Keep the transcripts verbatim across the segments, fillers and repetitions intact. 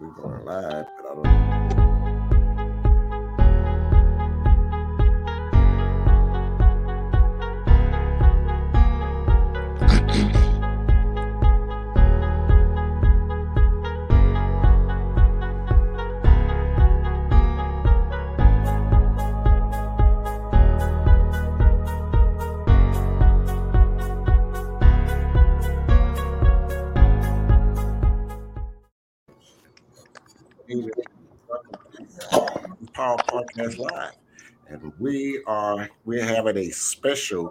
We're going live, but I don't. Power Podcast Live, and we are we're having a special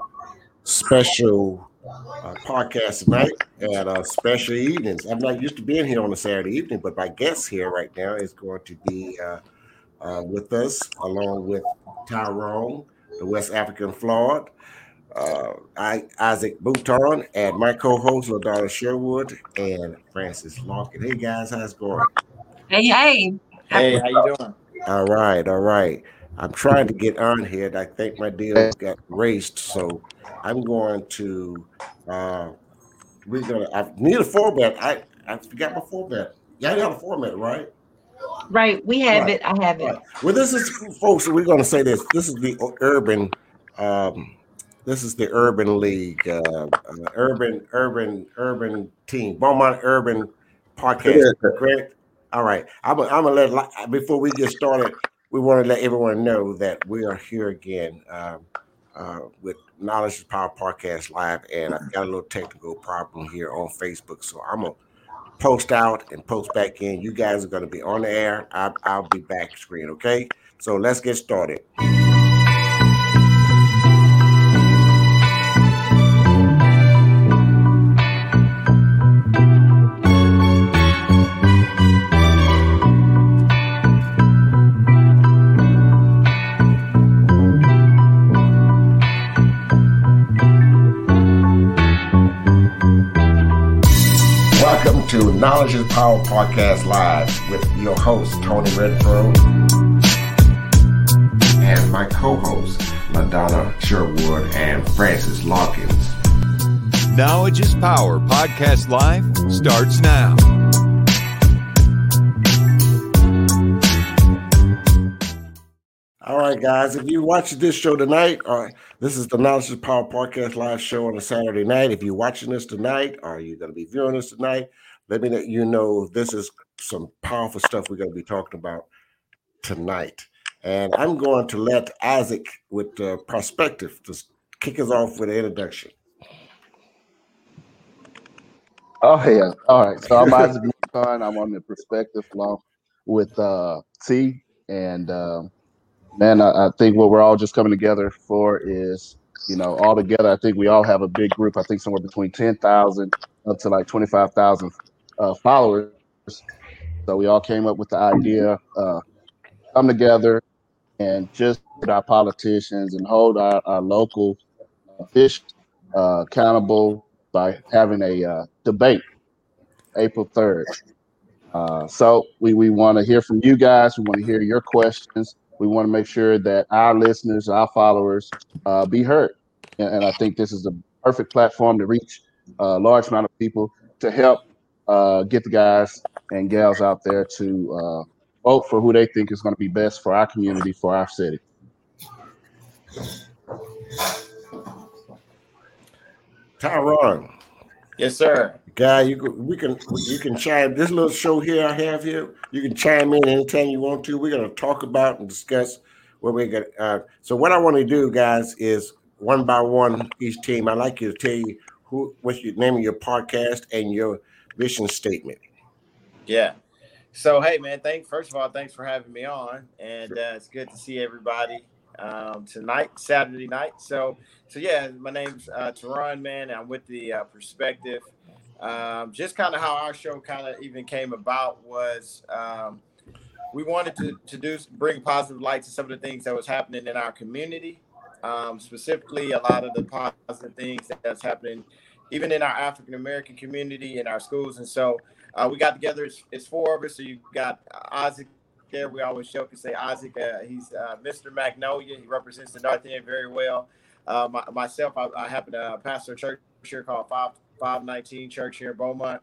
special uh, podcast tonight at uh, special evenings. I'm not used to being here on a Saturday evening, but my guest here right now is going to be uh, uh, with us, along with Tyrone, the West African Floyd, uh, I, Isaac Mouton, and my co-host LaDonna Sherwood and Francis Larkin. Hey guys, how's it going? Hey, hey. Hey, how you doing? All right, all right. I'm trying to get on here. I think my deal got erased, so I'm going to. Uh, we're gonna. I need a format. I I forgot my format. Y'all got a format, right? Right. We have right. it. I have right. it. Well, this is, folks. We're going to say this. This is the urban. Um, this is the urban league. Uh, urban, urban, urban team. Beaumont Urban Podcast. Correct. All right, I'm, I'm gonna let before we get started, we want to let everyone know that we are here again um, uh, with Knowledge is Power Podcast Live, and I've got a little technical problem here on Facebook, so I'm gonna post out and post back in. You guys are gonna be on the air. I, I'll be back screen, okay? So let's get started. To Knowledge is Power Podcast Live with your host, Tony Redford, and my co-host, LaDonna Sherwood and Francis Larkins. Knowledge is Power Podcast Live starts now. All right, guys, if you watch this show tonight, or this is the Knowledge is Power Podcast Live show on a Saturday night. If you're watching this tonight, or you're going to be viewing this tonight, let me let you know this is some powerful stuff we're going to be talking about tonight. And I'm going to let Isaac with the uh, Perspective just kick us off with an introduction. Oh, yeah. All right. So I'm Isaac Mouton. I'm on the Perspective along with uh, T. And uh, man, I, I think what we're all just coming together for is, you know, all together, I think we all have a big group. I think somewhere between ten thousand up to like twenty-five thousand Uh, followers. So we all came up with the idea, uh, come together and just hold our politicians and hold our, our local officials uh, accountable by having a uh, debate April third Uh, so we, we want to hear from you guys. We want to hear your questions. We want to make sure that our listeners, our followers uh, be heard. And, and I think this is a perfect platform to reach a large amount of people to help Uh, get the guys and gals out there to uh, vote for who they think is going to be best for our community, for our city. Tyrone, yes, sir. Guy, you we can you can chime this little show here I have here. You can chime in anytime you want to. We're going to talk about and discuss what we got. Uh, so what I want to do, guys, is one by one each team. I'd like you to tell you who what's your name of your podcast and your mission statement. Yeah. So, hey, man, thank, first of all, thanks for having me on. And uh, it's good to see everybody um, tonight, Saturday night. So, so yeah, my name's uh, Tyrone, man. And I'm with The uh, Perspective. Um, just kind of how our show kind of even came about was um, we wanted to, to do bring positive light to some of the things that was happening in our community, um, specifically a lot of the positive things that's happening even in our African-American community, in our schools. And so uh, we got together, it's, it's four of us. So you've got Isaac there. We always joke and say Isaac, uh, he's uh, Mister Magnolia. He represents the North End very well. Uh, my, myself, I, I happen to pastor a church here called five, five nineteen Church here in Beaumont.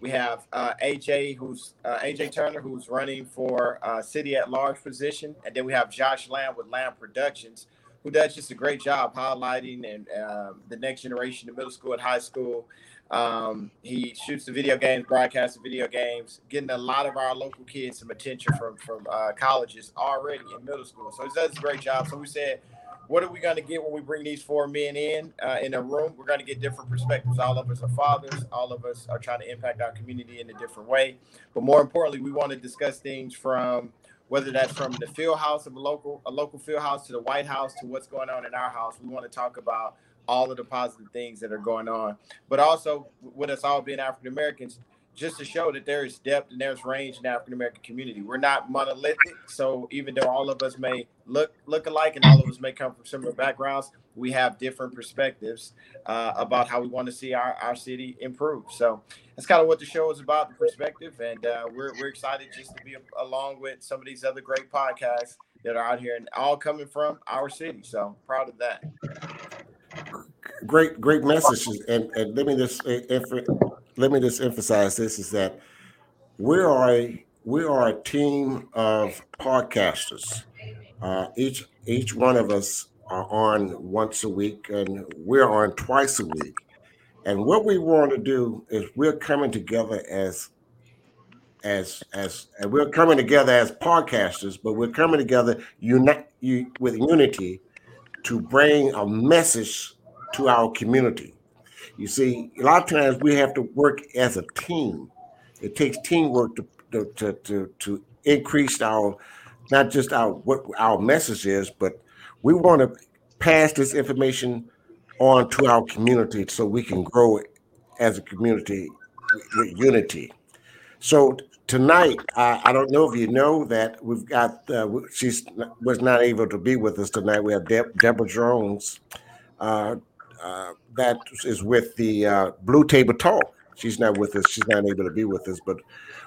We have uh, A J, who's uh, A J Turner, who's running for uh, city at large position, and then we have Josh Lamb with Lamb Productions, who does just a great job highlighting and uh, the next generation of middle school and high school. Um, he shoots the video games, broadcasts the video games, getting a lot of our local kids some attention from from uh, colleges already in middle school. So he does a great job. So we said, what are we going to get when we bring these four men in uh, in a room? We're going to get different perspectives. All of us are fathers. All of us are trying to impact our community in a different way. But more importantly, we want to discuss things from whether that's from the field house of a local, a local field house to the White House to what's going on in our house. We want to talk about all of the positive things that are going on. But also with us all being African-Americans, just to show that there is depth and there's range in the African-American community. We're not monolithic. So even though all of us may look look alike and all of us may come from similar backgrounds, we have different perspectives uh, about how we want to see our, our city improve. So that's kind of what the show is about, the perspective. And uh, we're, we're excited just to be along with some of these other great podcasts that are out here and all coming from our city. So proud of that. Great, great messages. And, and let me just let me just emphasize this is that we are a we are a team of podcasters. Uh, each each one of us are on once a week, and we're on twice a week. And what we want to do is we're coming together as as as and we're coming together as podcasters, but we're coming together uni- u- with unity to bring a message to our community. You see, a lot of times we have to work as a team. It takes teamwork to to to, to increase our, not just our what our message is, but we want to pass this information on to our community so we can grow it as a community with unity. So tonight, I, I don't know if you know that we've got, uh, she was not able to be with us tonight. We have De- Deborah Jones. Uh, Uh, that is with the uh, Blue Table Talk. She's not with us. She's not able to be with us. But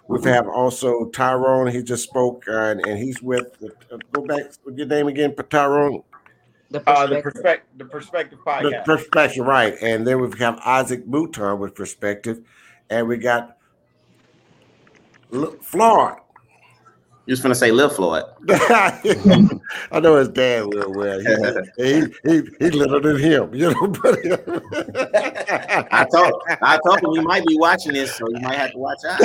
we have also Tyrone. He just spoke, uh, and, and he's with. Uh, go back. What's your name again? Tyrone. The perspective. Uh, the, perspective, the perspective podcast. The perspective, right? And then we have Isaac Mouton with perspective, and we got L- Floyd. You're just gonna say Lil Floyd. I know his dad real well. He he he littler than him, you know. I told I told him we might be watching this, so you might have to watch out.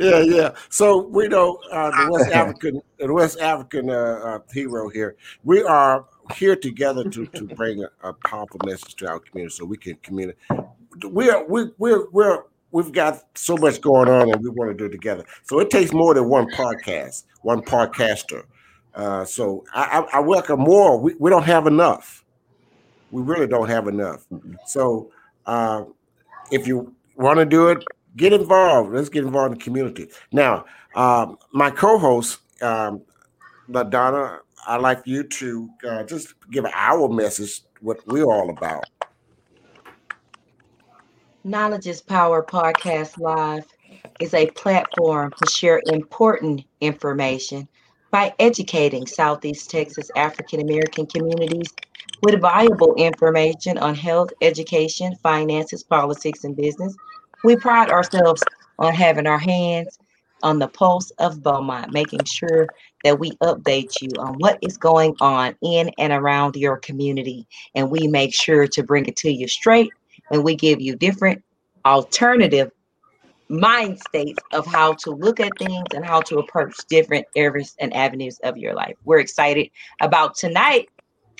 yeah, yeah. So we know uh, the West African the West African uh, uh, hero here. We are here together to to bring a, a powerful message to our community, so we can communicate. We are we we're we're. We've got so much going on, and we want to do it together. So it takes more than one podcast, one podcaster. Uh, so I, I, I welcome more. We, we don't have enough. We really don't have enough. So uh, if you want to do it, get involved. Let's get involved in the community. Now, um, my co-host, um, LaDonna, I'd like you to uh, just give our message what we're all about. Knowledge is Power Podcast Live is a platform to share important information by educating Southeast Texas African American communities with viable information on health, education, finances, politics, and business. We pride ourselves on having our hands on the pulse of Beaumont, making sure that we update you on what is going on in and around your community, and we make sure to bring it to you straight. And we give you different alternative mind states of how to look at things and how to approach different areas and avenues of your life. We're excited about tonight.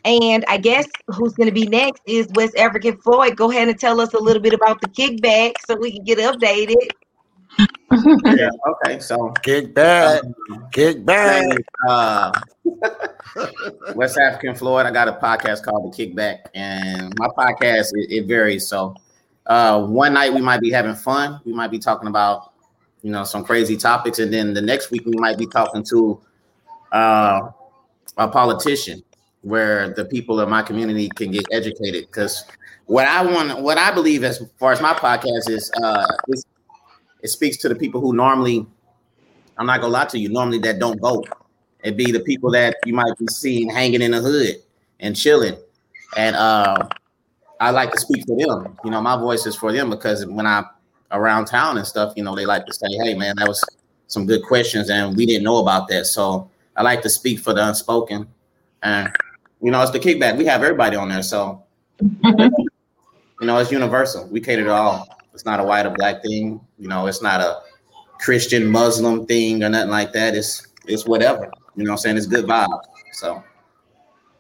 And I guess who's going to be next is West African Floyd. Go ahead and tell us a little bit about the Kickback so we can get updated. Yeah, okay, so Kickback, um, Kickback. Uh, West African Floyd. I got a podcast called The Kickback, and my podcast it, it varies. So uh, one night we might be having fun. We might be talking about you know some crazy topics, and then the next week we might be talking to uh, a politician, where the people of my community can get educated. Because what I want, what I believe as far as my podcast is, uh, is it speaks to the people who normally, I'm not gonna lie to you, normally that don't vote. It'd be the people that you might be seeing hanging in the hood and chilling. And uh, I like to speak for them. You know, my voice is for them because when I around town and stuff, you know, they like to say, hey, man, that was some good questions and we didn't know about that. So I like to speak for the unspoken. And, you know, it's the kickback. We have everybody on there. So, you know, it's universal. We cater to all. It's not a white or black thing. You know, it's not a Christian Muslim thing or nothing like that. It's it's whatever. You know what I'm saying? It's good vibes. So.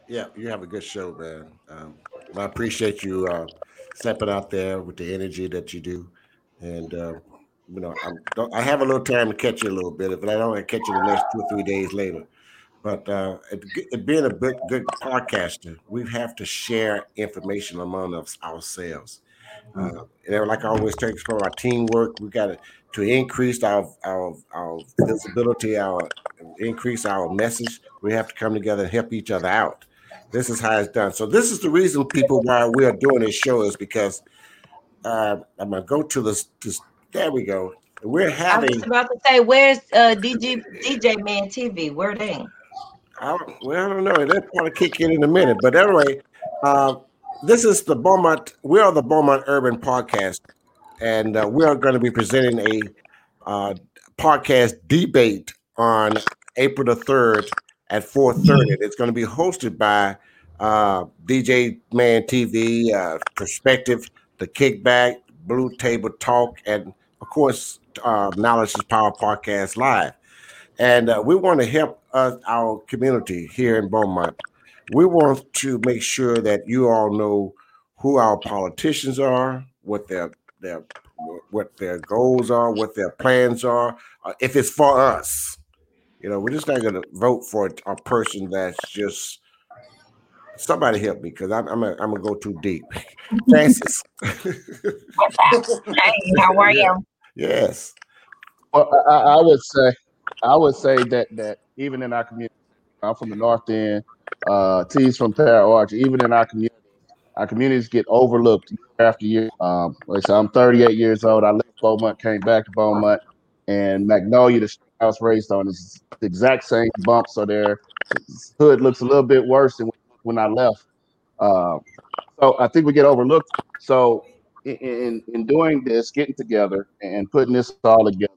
Yeah, you have a good show, man. Um, I appreciate you uh, stepping out there with the energy that you do. And, uh, you know, I, don't, I have a little time to catch you a little bit, but I don't want to catch you the next two or three days later. But uh, it, it being a good, good podcaster, we have to share information among us, ourselves. Uh, and like I always take from our teamwork, we got to to increase our, our our visibility, our increase our message. We have to come together and help each other out. This is how it's done. So this is the reason, people, why we are doing this show is because uh, I'm gonna go to this. this there we go. We're having. I was about to say, where's uh, D J D J Man T V? Where they? I don't, well, I don't know. They'll probably kick in in a minute. But anyway. Uh, This is the Beaumont, we are the Beaumont Urban Podcast, and uh, we are going to be presenting a uh, podcast debate on April the third at four thirty. It's going to be hosted by uh, D J Man T V, uh, Perspective, The Kickback, Blue Table Talk, and, of course, uh, Knowledge is Power Podcast Live. And uh, we want to help uh, our community here in Beaumont. We want to make sure that you all know who our politicians are, what their their what their goals are, what their plans are. Uh, if it's for us, you know, we're just not going to vote for a person that's just somebody help me because I'm I'm a, I'm gonna go too deep. Francis, how are you? Yes. Well, I, I would say I would say that that even in our community, I'm from the North End. Uh, T's from Para Arch, even in our community, our communities get overlooked year after year. Um, like I said, I'm thirty-eight years old. I left Beaumont, came back to Beaumont, and Magnolia, the street I was raised on, is the exact same bumps are there. Hood looks a little bit worse than when I left. Uh, so I think we get overlooked. So in in doing this, getting together and putting this all together,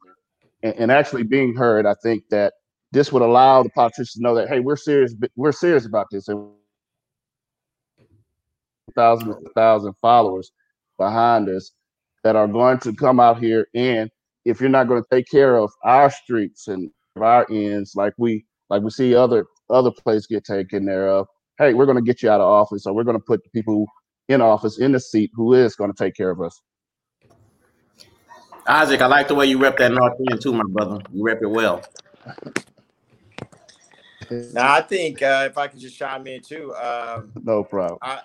and, and actually being heard, I think that this would allow the politicians to know that, hey, we're serious. We're serious about this. And thousands and thousands of followers behind us that are going to come out here. And if you're not going to take care of our streets and our ends, like we like we see other other places get taken care of, hey, we're going to get you out of office, or we're going to put the people in office in the seat who is going to take care of us. Isaac, I like the way you rep that North End too, my brother. You rep it well. Now, I think uh, if I could just chime in too. Um, no problem. I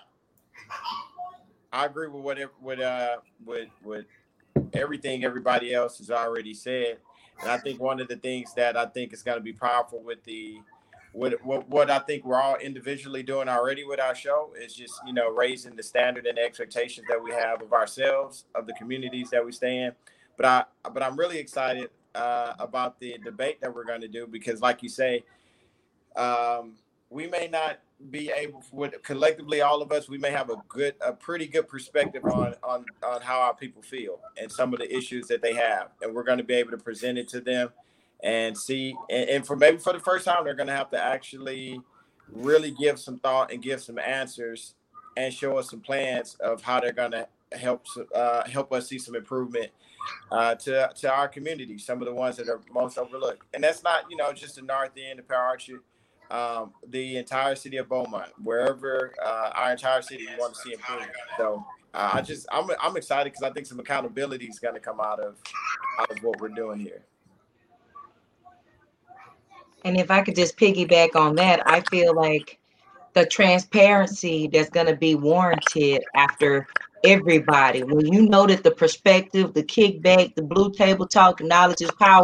I agree with whatever with uh with with everything everybody else has already said, and I think one of the things that I think is going to be powerful with the with what what I think we're all individually doing already with our show is just you know raising the standard and expectations that we have of ourselves, of the communities that we stay in. But I but I'm really excited uh, about the debate that we're going to do because, like you say. Um, we may not be able, with collectively all of us, we may have a good, a pretty good perspective on on on how our people feel and some of the issues that they have, and we're going to be able to present it to them and see. And, and for maybe for the first time, they're going to have to actually really give some thought and give some answers and show us some plans of how they're going to help uh, help us see some improvement uh, to to our community. Some of the ones that are most overlooked, and that's not you know just the North End, the Power Archer. Um, the entire city of Beaumont, wherever uh, our entire city, we want to see improvement. So uh, I just, I'm, I'm excited because I think some accountability is going to come out of, out of what we're doing here. And if I could just piggyback on that, I feel like the transparency that's going to be warranted after everybody, when you know that the perspective, the kickback, the blue table talk, knowledge is power,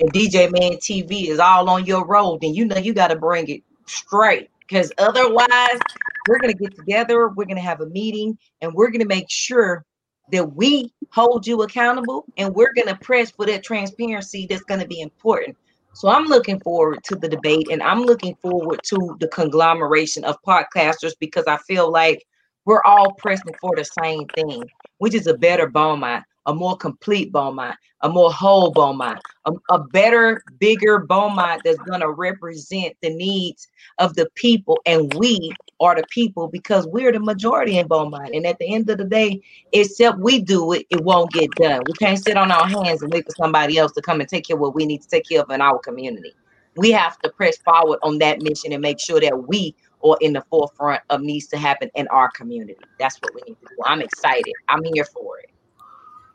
and D J Man T V is all on your road, then you know you got to bring it straight because otherwise we're going to get together, we're going to have a meeting, and we're going to make sure that we hold you accountable, and we're going to press for that transparency that's going to be important. So I'm looking forward to the debate, and I'm looking forward to the conglomeration of podcasters because I feel like we're all pressing for the same thing, which is a better Beaumont, a more complete Beaumont, a more whole Beaumont, a, a better, bigger Beaumont that's going to represent the needs of the people. And we are the people because we're the majority in Beaumont. And at the end of the day, except we do it, it won't get done. We can't sit on our hands and wait for somebody else to come and take care of what we need to take care of in our community. We have to press forward on that mission and make sure that we or in the forefront of needs to happen in our community. That's what we need to do. I'm excited. I'm here for it.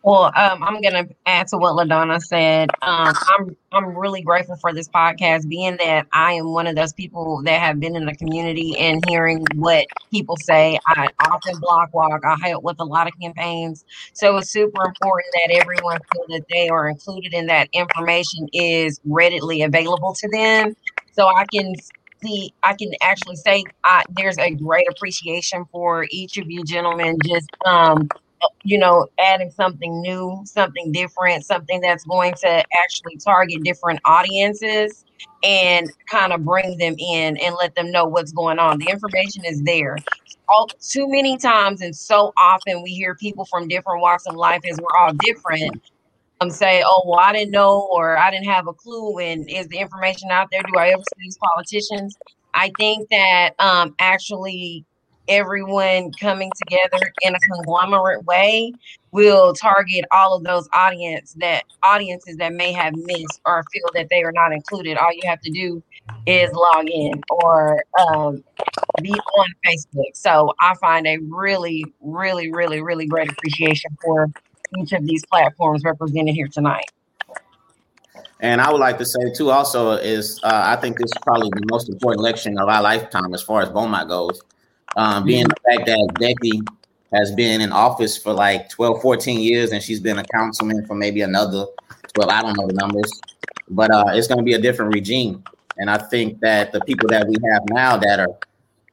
Well, um, I'm going to add to what LaDonna said. Um, I'm I'm really grateful for this podcast, being that I am one of those people that have been in the community and hearing what people say. I often block walk. I help with a lot of campaigns. So it's super important that everyone feel that they are included and that information is readily available to them. So I can The, I can actually say I, there's a great appreciation for each of you gentlemen, just, um, you know, adding something new, something different, something that's going to actually target different audiences and kind of bring them in and let them know what's going on. The information is there. All too many times and so often we hear people from different walks of life, as we're all different, Um, say, oh, well, I didn't know, or I didn't have a clue. And is the information out there? Do I ever see these politicians? I think that um, actually everyone coming together in a conglomerate way will target all of those audience that audiences that may have missed or feel that they are not included. All you have to do is log in or um, be on Facebook. So I find a really, really, really, really great appreciation for each of these platforms represented here tonight. And I would like to say too, also is uh, I think this is probably the most important election of our lifetime as far as Beaumont goes. Um, being the fact that Becky has been in office for like twelve, fourteen years, and she's been a councilman for maybe another twelve. I don't know the numbers, but uh, it's going to be a different regime. And I think that the people that we have now that are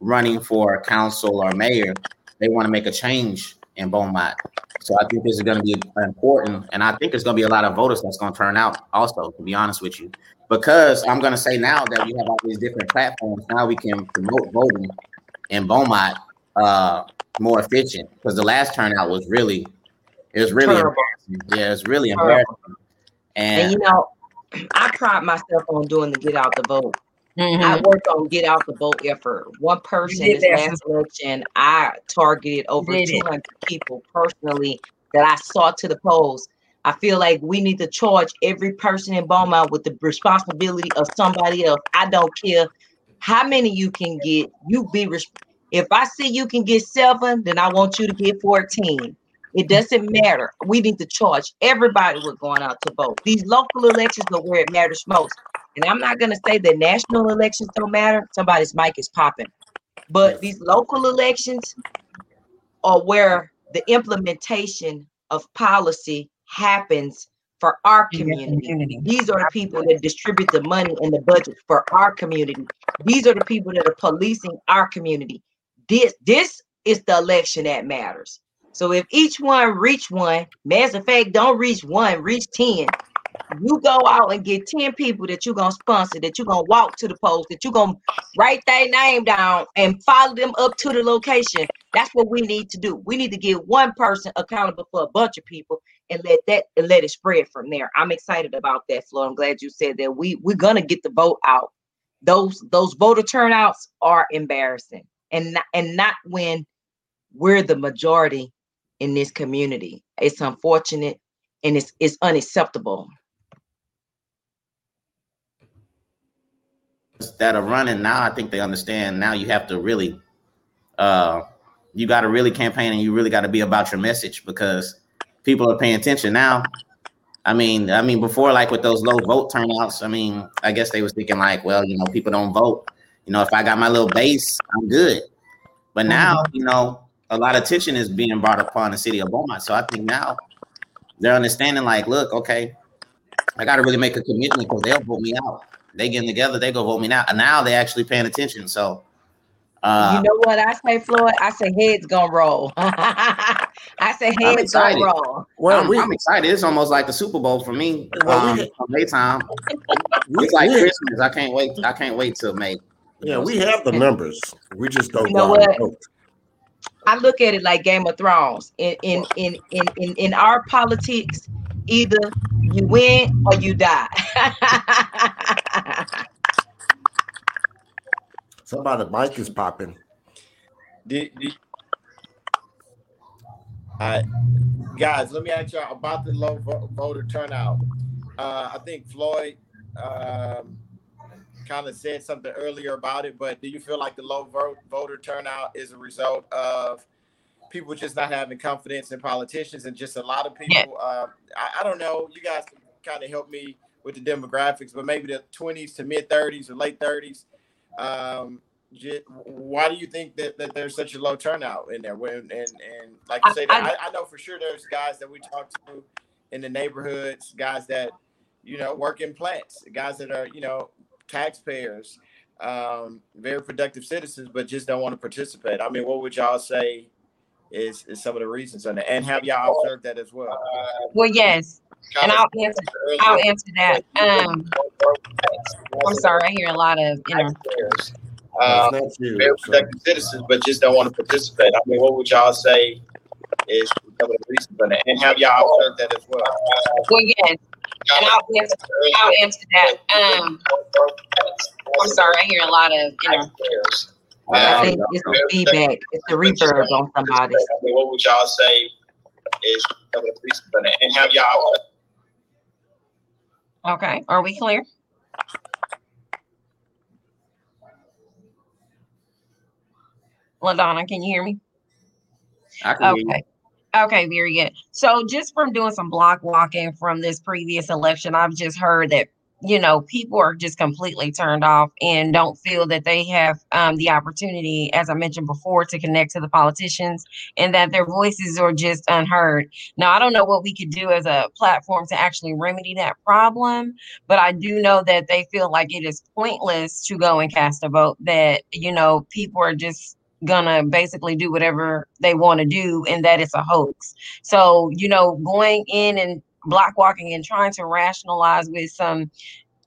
running for council or mayor, they want to make a change in Beaumont. So I think this is going to be important, and I think there's going to be a lot of voters that's going to turn out also, to be honest with you, because I'm going to say now that we have all these different platforms, now we can promote voting in Beaumont uh, more efficient, because the last turnout was really, it was really Terrible. embarrassing. Yeah, it's really Terrible. embarrassing. And, and you know, I pride myself on doing the get out the vote. Mm-hmm. I worked on get out the vote effort. One person this last election, I targeted over two hundred people personally that I saw to the polls. I feel like we need to charge every person in Beaumont with the responsibility of somebody else. I don't care how many you can get. You be resp- if I see you can get seven, then I want you to get fourteen. It doesn't matter. We need to charge everybody with going out to vote. These local elections are where it matters most. And I'm not going to say that national elections don't matter. Somebody's mic is popping. But these local elections are where the implementation of policy happens for our community. community. These are the people that distribute the money and the budget for our community. These are the people that are policing our community. This, this is the election that matters. So if each one reach one, matter of fact, don't reach one, reach ten. You go out and get ten people that you're going to sponsor, that you're going to walk to the polls, that you're going to write their name down and follow them up to the location. That's what we need to do. We need to get one person accountable for a bunch of people and let that and let it spread from there. I'm excited about that, Flo. I'm glad you said that. We, we're going to get the vote out. Those those voter turnouts are embarrassing, and not, and not when we're the majority in this community. It's unfortunate, and it's it's unacceptable. That are running now, I think they understand now you have to really uh you got to really campaign, and you really got to be about your message, because people are paying attention now. I mean I mean before, like with those low vote turnouts, I mean I guess they was thinking like, well, you know, people don't vote, you know, if I got my little base, I'm good. But now, you know, a lot of attention is being brought upon the city of Beaumont, so I think now they're understanding like, look, okay, I got to really make a commitment, because they'll vote me out. They getting together, they go vote me now. And now they actually paying attention. So, uh, you know what I say, Floyd? I say heads gonna roll. I say heads gonna roll. Well, I'm, we, I'm excited. It's almost like the Super Bowl for me. Well, um, we, daytime. It's like Christmas. I can't wait. I can't wait till May. Yeah, we have the numbers. We just don't you know go what? I look at it like Game of Thrones. In in in in in, in our politics, either you win or you die. Somebody's mic is popping. Did, did, uh, guys, let me ask y'all about the low voter turnout. Uh, I think Floyd um, kind of said something earlier about it, but do you feel like the low vote, voter turnout is a result of people just not having confidence in politicians and just a lot of people? Uh, I, I don't know. You guys can kind of help me with the demographics, but maybe the twenties to mid-thirties or late thirties. Um, why do you think that, that there's such a low turnout in there? And and, and like you say, I, I know for sure there's guys that we talk to in the neighborhoods, guys that, you know, work in plants, guys that are, you know, taxpayers, um, very productive citizens, but just don't want to participate. I mean, what would y'all say is, is some of the reasons on that? And have y'all observed that as well? Uh, well, yes. And I'll answer, I'll answer that. Um, I'm sorry, I hear a lot of, you know, um, very productive citizens, but just don't want to participate. I mean, what would y'all say is some of the reasons for that? And have y'all observed that as well? Well, yes. And I'll answer, I'll answer that. Um, I'm sorry, I hear a lot of, you know. I think it's the feedback. It's the reverb on somebody. I mean, what would y'all say is some of the reasons for that? And have y'all... Okay, are we clear? LaDonna, can you hear me? I can okay. hear you. Okay, very good. So just from doing some block walking from this previous election, I've just heard that, you know, people are just completely turned off and don't feel that they have um, the opportunity, as I mentioned before, to connect to the politicians and that their voices are just unheard. Now, I don't know what we could do as a platform to actually remedy that problem, but I do know that they feel like it is pointless to go and cast a vote, that, you know, people are just gonna basically do whatever they want to do and that it's a hoax. So, you know, going in and block walking and trying to rationalize with some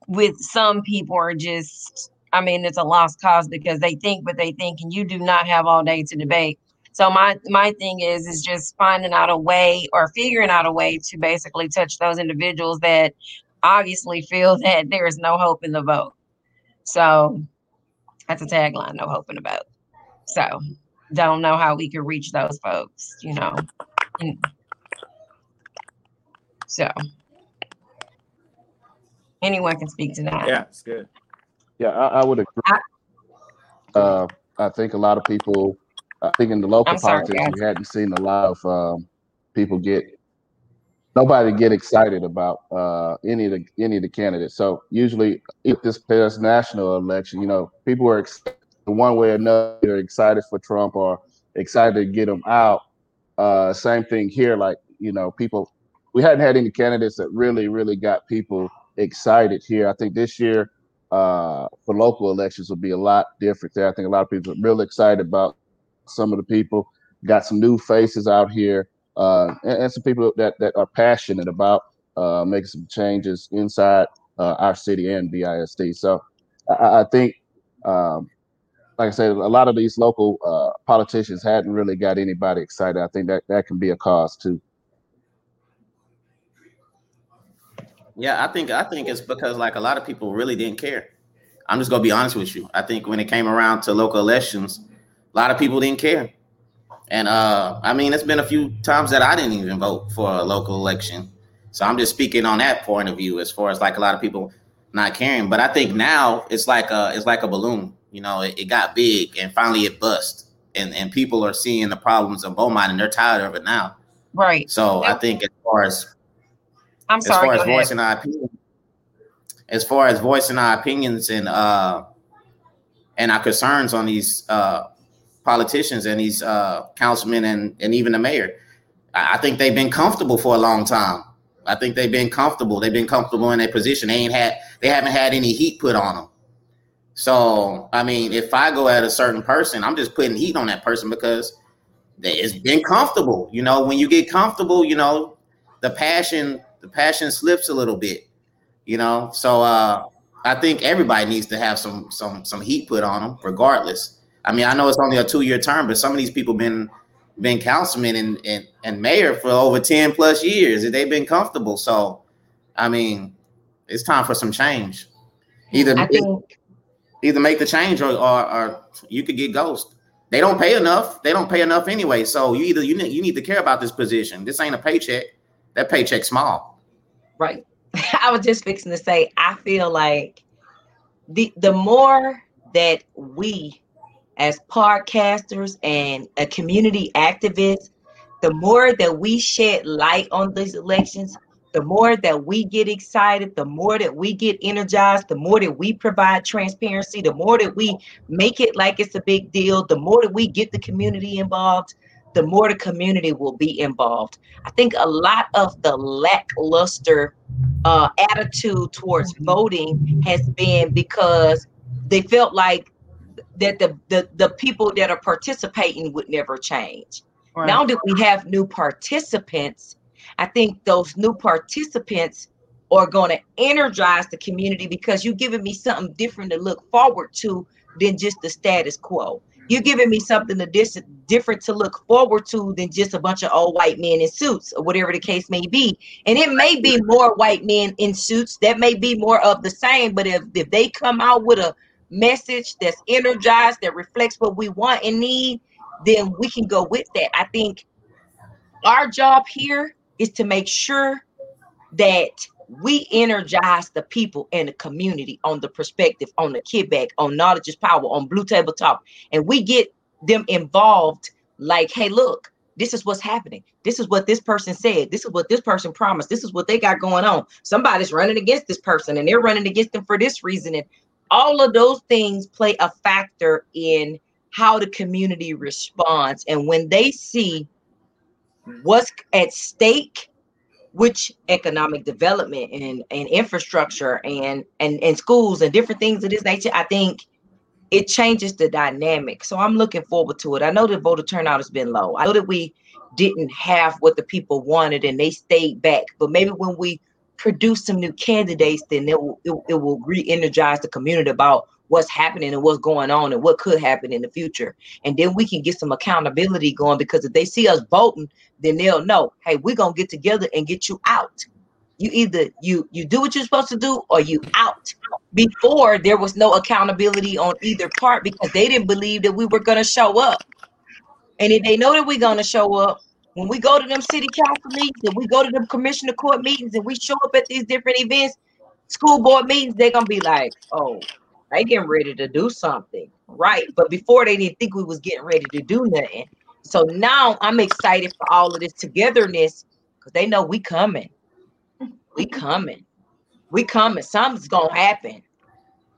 with some people are just, I mean, it's a lost cause because they think what they think and you do not have all day to debate. So my my thing is is just finding out a way or figuring out a way to basically touch those individuals that obviously feel that there is no hope in the vote. So that's a tagline, no hope in the vote. So don't know how we could reach those folks, you know. And so anyone can speak to that. Yeah, it's good. Yeah, I, I would agree. I, uh, I think a lot of people, I think in the local sorry, politics, guys. We hadn't seen a lot of um, people get, nobody get excited about uh, any of the any of the candidates. So usually if this past national election, you know, people are excited. One way or another, they're excited for Trump or excited to get him out. Uh, same thing here. Like, you know, people, we hadn't had any candidates that really, really got people excited here. I think this year uh, for local elections will be a lot different there. I think a lot of people are real excited about some of the people, got some new faces out here uh, and, and some people that, that are passionate about uh, making some changes inside uh, our city and B I S D. So I, I think, um, like I said, a lot of these local uh, politicians hadn't really got anybody excited. I think that, that can be a cause too. Yeah, I think I think it's because like a lot of people really didn't care. I'm just gonna be honest with you. I think when it came around to local elections, a lot of people didn't care. And uh, I mean, it's been a few times that I didn't even vote for a local election. So I'm just speaking on that point of view as far as like a lot of people not caring. But I think now it's like a, it's like a balloon. You know, it, it got big and finally it bust and, and people are seeing the problems of Beaumont and they're tired of it now. Right. So I think as far as I'm sorry, as far as voicing our opinions, as far as voicing our opinions and uh and our concerns on these uh politicians and these uh councilmen and, and even the mayor, I, I think they've been comfortable for a long time. I think they've been comfortable. They've been comfortable in their position. They ain't had they haven't had any heat put on them. So, I mean, if I go at a certain person, I'm just putting heat on that person because it's been comfortable. You know, when you get comfortable, you know, the passion, the passion slips a little bit, you know. So uh, I think everybody needs to have some some some heat put on them regardless. I mean, I know it's only a two year term, but some of these people been been councilman and, and, and mayor for over ten plus years. They've been comfortable. So, I mean, it's time for some change. Either I think, either make the change or, or, or you could get ghosted. They don't pay enough. They don't pay enough anyway. So you either you need, you need to care about this position. This ain't a paycheck. That paycheck's small. Right. I was just fixing to say, I feel like the the more that we as podcasters and a community activist, the more that we shed light on these elections, the more that we get excited, the more that we get energized, the more that we provide transparency, the more that we make it like it's a big deal, the more that we get the community involved, the more the community will be involved. I think a lot of the lackluster uh, attitude towards voting has been because they felt like that the, the, the people that are participating would never change. Right. Now that we have new participants, I think those new participants are going to energize the community because you're giving me something different to look forward to than just the status quo. You're giving me something to dis- different to look forward to than just a bunch of old white men in suits or whatever the case may be. And it may be more white men in suits. That may be more of the same. But if, if they come out with a message that's energized, that reflects what we want and need, then we can go with that. I think our job here is to make sure that we energize the people and the community on The Perspective, on The Kickback, on Knowledge is Power, on Blue Table Talk. And we get them involved like, hey, look, this is what's happening. This is what this person said. This is what this person promised. This is what they got going on. Somebody's running against this person and they're running against them for this reason. And all of those things play a factor in how the community responds. And when they see what's at stake, which economic development and, and infrastructure and, and, and schools and different things of this nature, I think it changes the dynamic. So I'm looking forward to it. I know that voter turnout has been low. I know that we didn't have what the people wanted and they stayed back. But maybe when we produce some new candidates, then it will, it, it will re-energize the community about what's happening and what's going on and what could happen in the future. And then we can get some accountability going, because if they see us voting, then they'll know, hey, we're going to get together and get you out. You either you you do what you're supposed to do or you out. Before, there was no accountability on either part because they didn't believe that we were going to show up. And if they know that we're going to show up, when we go to them city council meetings and we go to them commissioner court meetings and we show up at these different events, school board meetings, they're going to be like, oh, they getting ready to do something, right? But before, they didn't think we was getting ready to do nothing. So now I'm excited for all of this togetherness because they know we coming. We coming. We coming. Something's going to happen.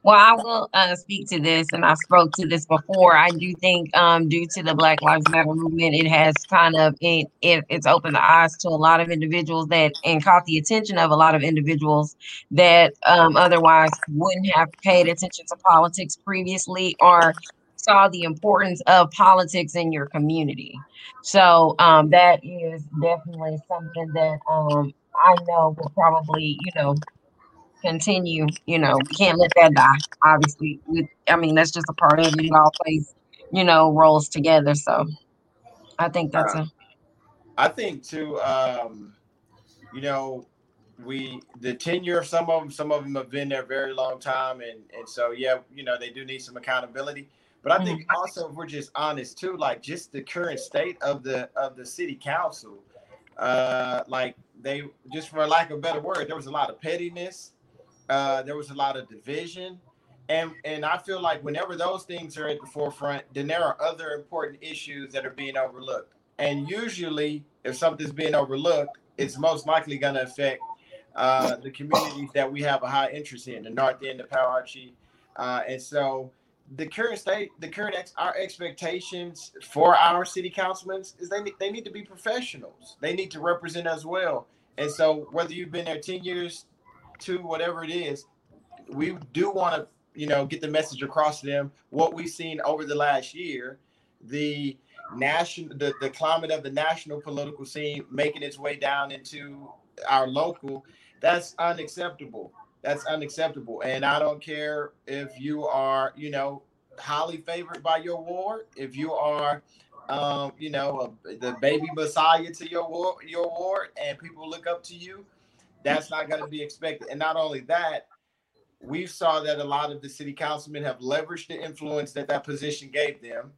Well, I will uh, speak to this, and I spoke to this before. I do think um, due to the Black Lives Matter movement, it has kind of, it, it, it's opened the eyes to a lot of individuals that, and caught the attention of a lot of individuals that um, otherwise wouldn't have paid attention to politics previously or saw the importance of politics in your community. So um, that is definitely something that um, I know will probably, you know, continue, you know, we can't let that die. Obviously, we, I mean, that's just a part of it. It all plays, you know, roles together. So I think that's uh, a. I think too, um, you know, we the tenure of some of them, some of them have been there a very long time, and and so yeah, you know, they do need some accountability. But I mm-hmm. think also, if we're just honest too, like just the current state of the of the city council, uh, like they just, for lack of a better word, there was a lot of pettiness. Uh, there was a lot of division, and and I feel like whenever those things are at the forefront, then there are other important issues that are being overlooked. And usually, if something's being overlooked, it's most likely going to affect uh, the communities that we have a high interest in, the North End, the Powahachee, uh, and so the current state, the current ex- our expectations for our city councilmen is they they need to be professionals. They need to represent us well. And so whether you've been there ten years. To whatever it is, we do want to, you know, get the message across to them. What we've seen over the last year, the national, the, the climate of the national political scene making its way down into our local, that's unacceptable. That's unacceptable. And I don't care if you are, you know, highly favored by your ward, if you are um, you know, a, the baby messiah to your ward, your ward, and people look up to you. That's not going to be expected. And not only that, we saw that a lot of the city councilmen have leveraged the influence that that position gave them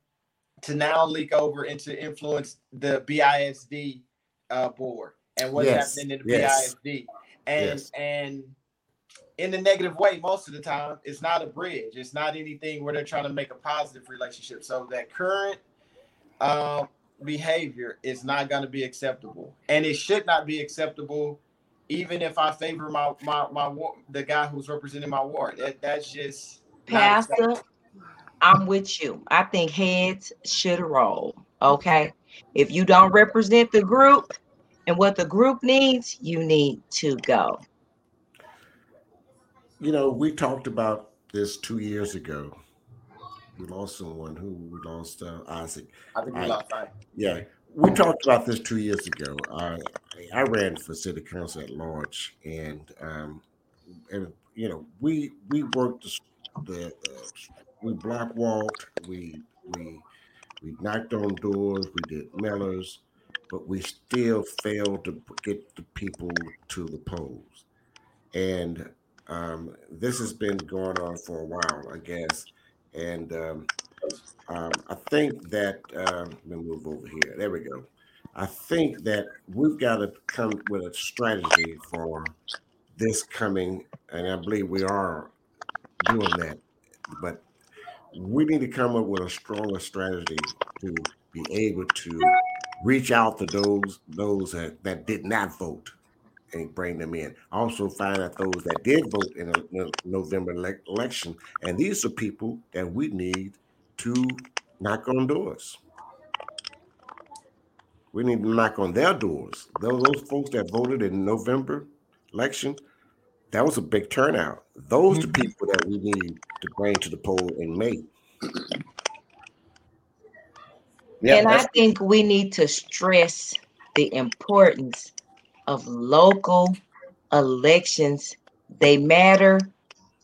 to now leak over and to influence the B I S D uh, board and what's yes. happening in the yes. B I S D. And, yes. and in a negative way, most of the time, it's not a bridge. It's not anything where they're trying to make a positive relationship. So that current uh, behavior is not going to be acceptable. And it should not be acceptable. Even if I favor my my my the guy who's representing my ward, that, that's just Pastor. I'm with you. I think heads should roll. Okay, if you don't represent the group and what the group needs, you need to go. You know, we talked about this two years ago. We lost someone who we lost uh, Isaac. I think we I, lost Isaac. Yeah. We talked about this two years ago. Uh, I ran for city council at large, and um, and you know we we worked the uh, we block walked, we we we knocked on doors, we did mailers, but we still failed to get the people to the polls. And um, this has been going on for a while, I guess, and. Um, Um, I think that, uh, let me move over here. There we go. I think that we've got to come with a strategy for this coming, and I believe we are doing that, but we need to come up with a stronger strategy to be able to reach out to those those that, that did not vote and bring them in. Also find out those that did vote in the November ele- election, and these are people that we need to knock on doors. We need to knock on their doors. Those, those folks that voted in November election, that was a big turnout. Those mm-hmm. are the people that we need to bring to the poll in May. Yeah, and I think we need to stress the importance of local elections. They matter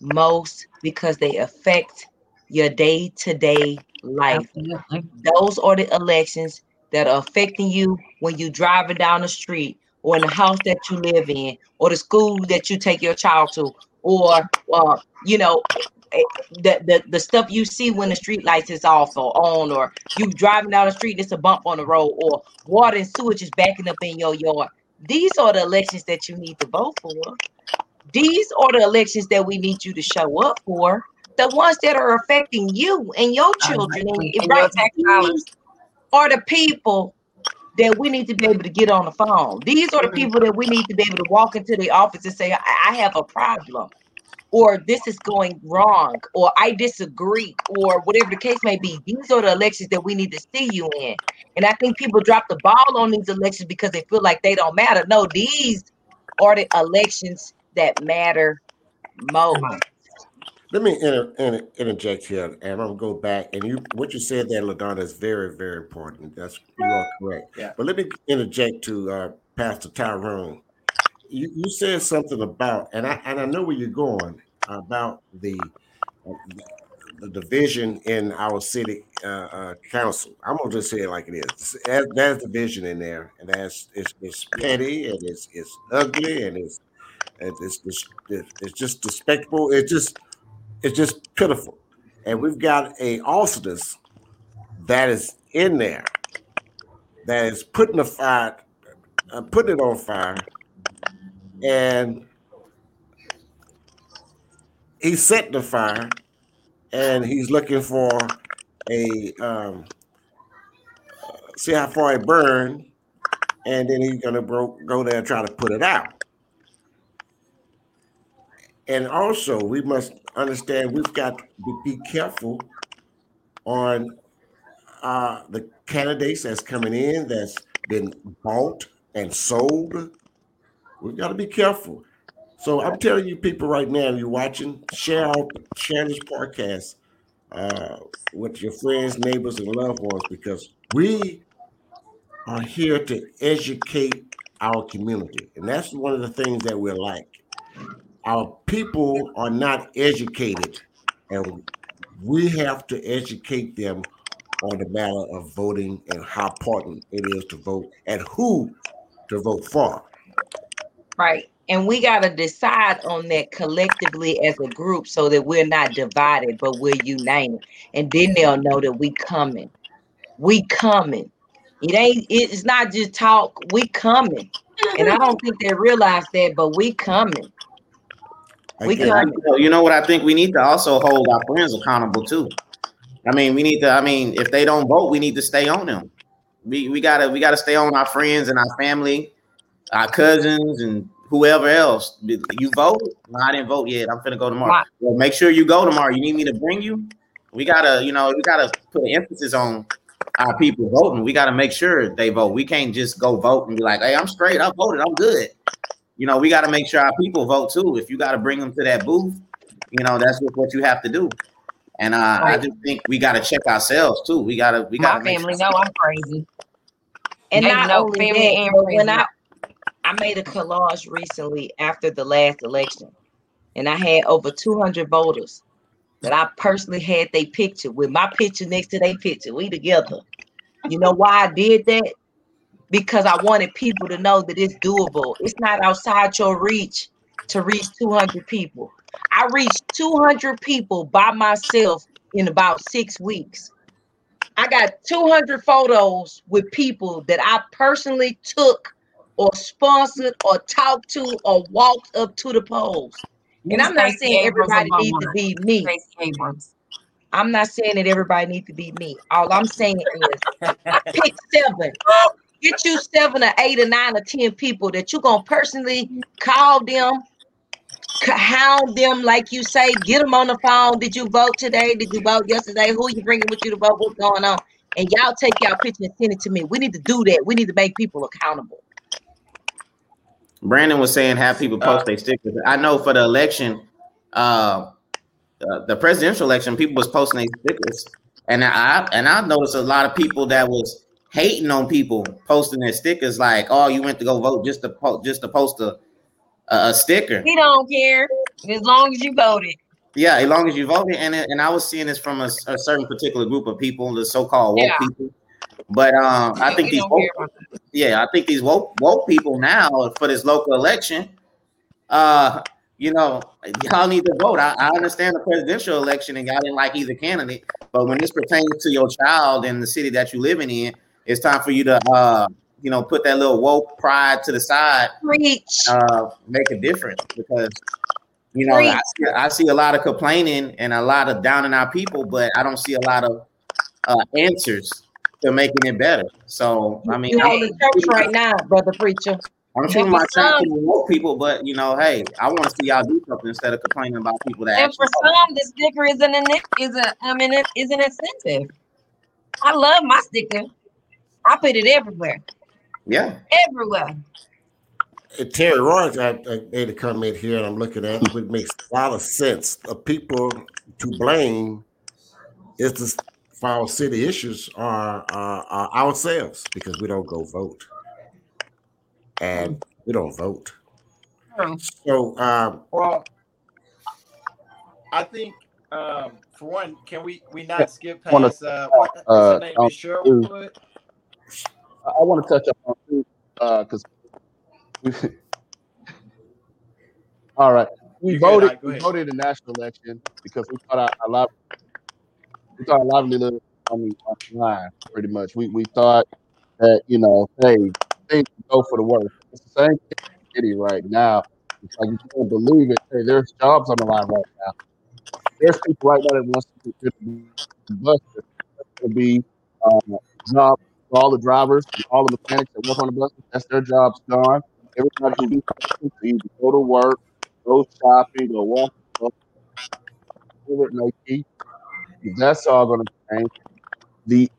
most because they affect your day-to-day life. Absolutely. Those are the elections that are affecting you when you're driving down the street or in the house that you live in or the school that you take your child to or, uh, you know, the, the, the stuff you see when the street lights is off or on, or you driving down the street, it's a bump on the road, or water and sewage is backing up in your yard. These are the elections that you need to vote for. These are the elections that we need you to show up for. The ones that are affecting you and your children and right are the people that we need to be able to get on the phone. These are the people that we need to be able to walk into the office and say, I, I have a problem, or this is going wrong, or I disagree, or whatever the case may be. These are the elections that we need to see you in. And I think people drop the ball on these elections because they feel like they don't matter. No, these are the elections that matter most. Let me inter, inter, interject here, and I'm gonna go back. And you, what you said there, LaDonna, is very, very important. That's you are correct. Yeah. But let me interject to uh, Pastor Tyrone. You, you said something about, and I and I know where you're going about the uh, the division in our city uh, uh, council. I'm gonna just say it like it is. There's division in there, and that's it's, it's petty, and it's it's ugly, and it's it's it's, it's just despicable. It's just It's just pitiful. And we've got a arsonist that is in there that is putting the fire, uh, putting it on fire. And he set the fire, and he's looking for a, um, see how far it burned. And then he's going to bro- go there and try to put it out. And also, we must understand we've got to be careful on uh, the candidates that's coming in, that's been bought and sold. We've got to be careful. So I'm telling you people right now, you're watching, share out, share this podcast uh, with your friends, neighbors, and loved ones, because we are here to educate our community. And that's one of the things that we like. Our people are not educated, and we have to educate them on the matter of voting and how important it is to vote and who to vote for. Right. And we got to decide on that collectively as a group so that we're not divided, but we're united. And then they'll know that we coming. We coming. It ain't, it's not just talk. We coming. And I don't think they realize that, but we coming. We coming. You know what? I think we need to also hold our friends accountable too. I mean, we need to, I mean, if they don't vote, we need to stay on them. We we gotta we gotta stay on our friends and our family, our cousins and whoever else. You vote? No, I didn't vote yet. I'm finna go tomorrow. Wow. Well, make sure you go tomorrow. You need me to bring you? We gotta, you know, we gotta put an emphasis on our people voting. We gotta make sure they vote. We can't just go vote and be like, hey, I'm straight, I voted, I'm good. You know, we gotta make sure our people vote too. If you gotta bring them to that booth, you know, that's what you have to do. And uh, right. I just think we gotta check ourselves too. We gotta, we gotta. My family know I'm crazy, and they not only that. But when I, I made a collage recently after the last election, and I had over two hundred voters that I personally had their picture with my picture next to their picture. We together. You know why I did that? Because I wanted people to know that it's doable. It's not outside your reach to reach two hundred people. I reached two hundred people by myself in about six weeks. I got two hundred photos with people that I personally took or sponsored or talked to or walked up to the polls. And I'm not saying everybody needs to be me. I'm not saying that everybody needs to be me. All I'm saying is pick seven. Get you seven or eight or nine or ten people that you're going to personally call them, hound them, like you say, get them on the phone. Did you vote today? Did you vote yesterday? Who are you bringing with you to vote? What's going on? And y'all take y'all picture and send it to me. We need to do that. We need to make people accountable. Brandon was saying have people post uh, their stickers. I know for the election, uh, uh, the presidential election, people was posting their stickers. And I and I noticed a lot of people that was hating on people posting their stickers like, oh, you went to go vote just to, po- just to post a a sticker. We don't care as long as you voted. Yeah, as long as you voted. And and I was seeing this from a, a certain particular group of people, the so-called woke yeah. people. But um, yeah, I think these woke, yeah, I think these woke, woke people now for this local election, uh, you know, y'all need to vote. I, I understand the presidential election and y'all didn't like either candidate, but when this pertains to your child and the city that you living in, it's time for you to uh, you know, put that little woke pride to the side. Preach. Uh, make a difference because, you know, I see, I see a lot of complaining and a lot of downing our people, but I don't see a lot of uh, answers to making it better. So, I mean, you hold the church right now, brother preacher. I'm sure my church is woke people, but, you know, hey, I want to see y'all do something instead of complaining about people that. And for some, the sticker is an is a I mean it is an incentive. I love my sticker. I put it everywhere. Yeah, everywhere. And Terry Royce I, I made a comment here, and I'm looking at it. It makes a lot of sense. The people to blame is the foul city issues are, are, are ourselves because we don't go vote, and we don't vote. Hmm. So, um, well, I think um, for one, can we we not skip past uh, uh, uh, Sherwood? I want to touch on too, uh, because all right, we You're voted. Right, we voted in the national election because we thought our, our live, we thought our livelihood on the line. Pretty much, we we thought that you know, hey, things go for the worst. It's the same city right now. It's like you can't believe it. Hey, there's jobs on the line right now. There's people right now that wants to be busted. To be um, job. All the drivers, all the mechanics that work on the buses, that's their jobs gone. Everybody can do something, so you can go to work, go shopping, go walk, go with no key. That's all going to change. The,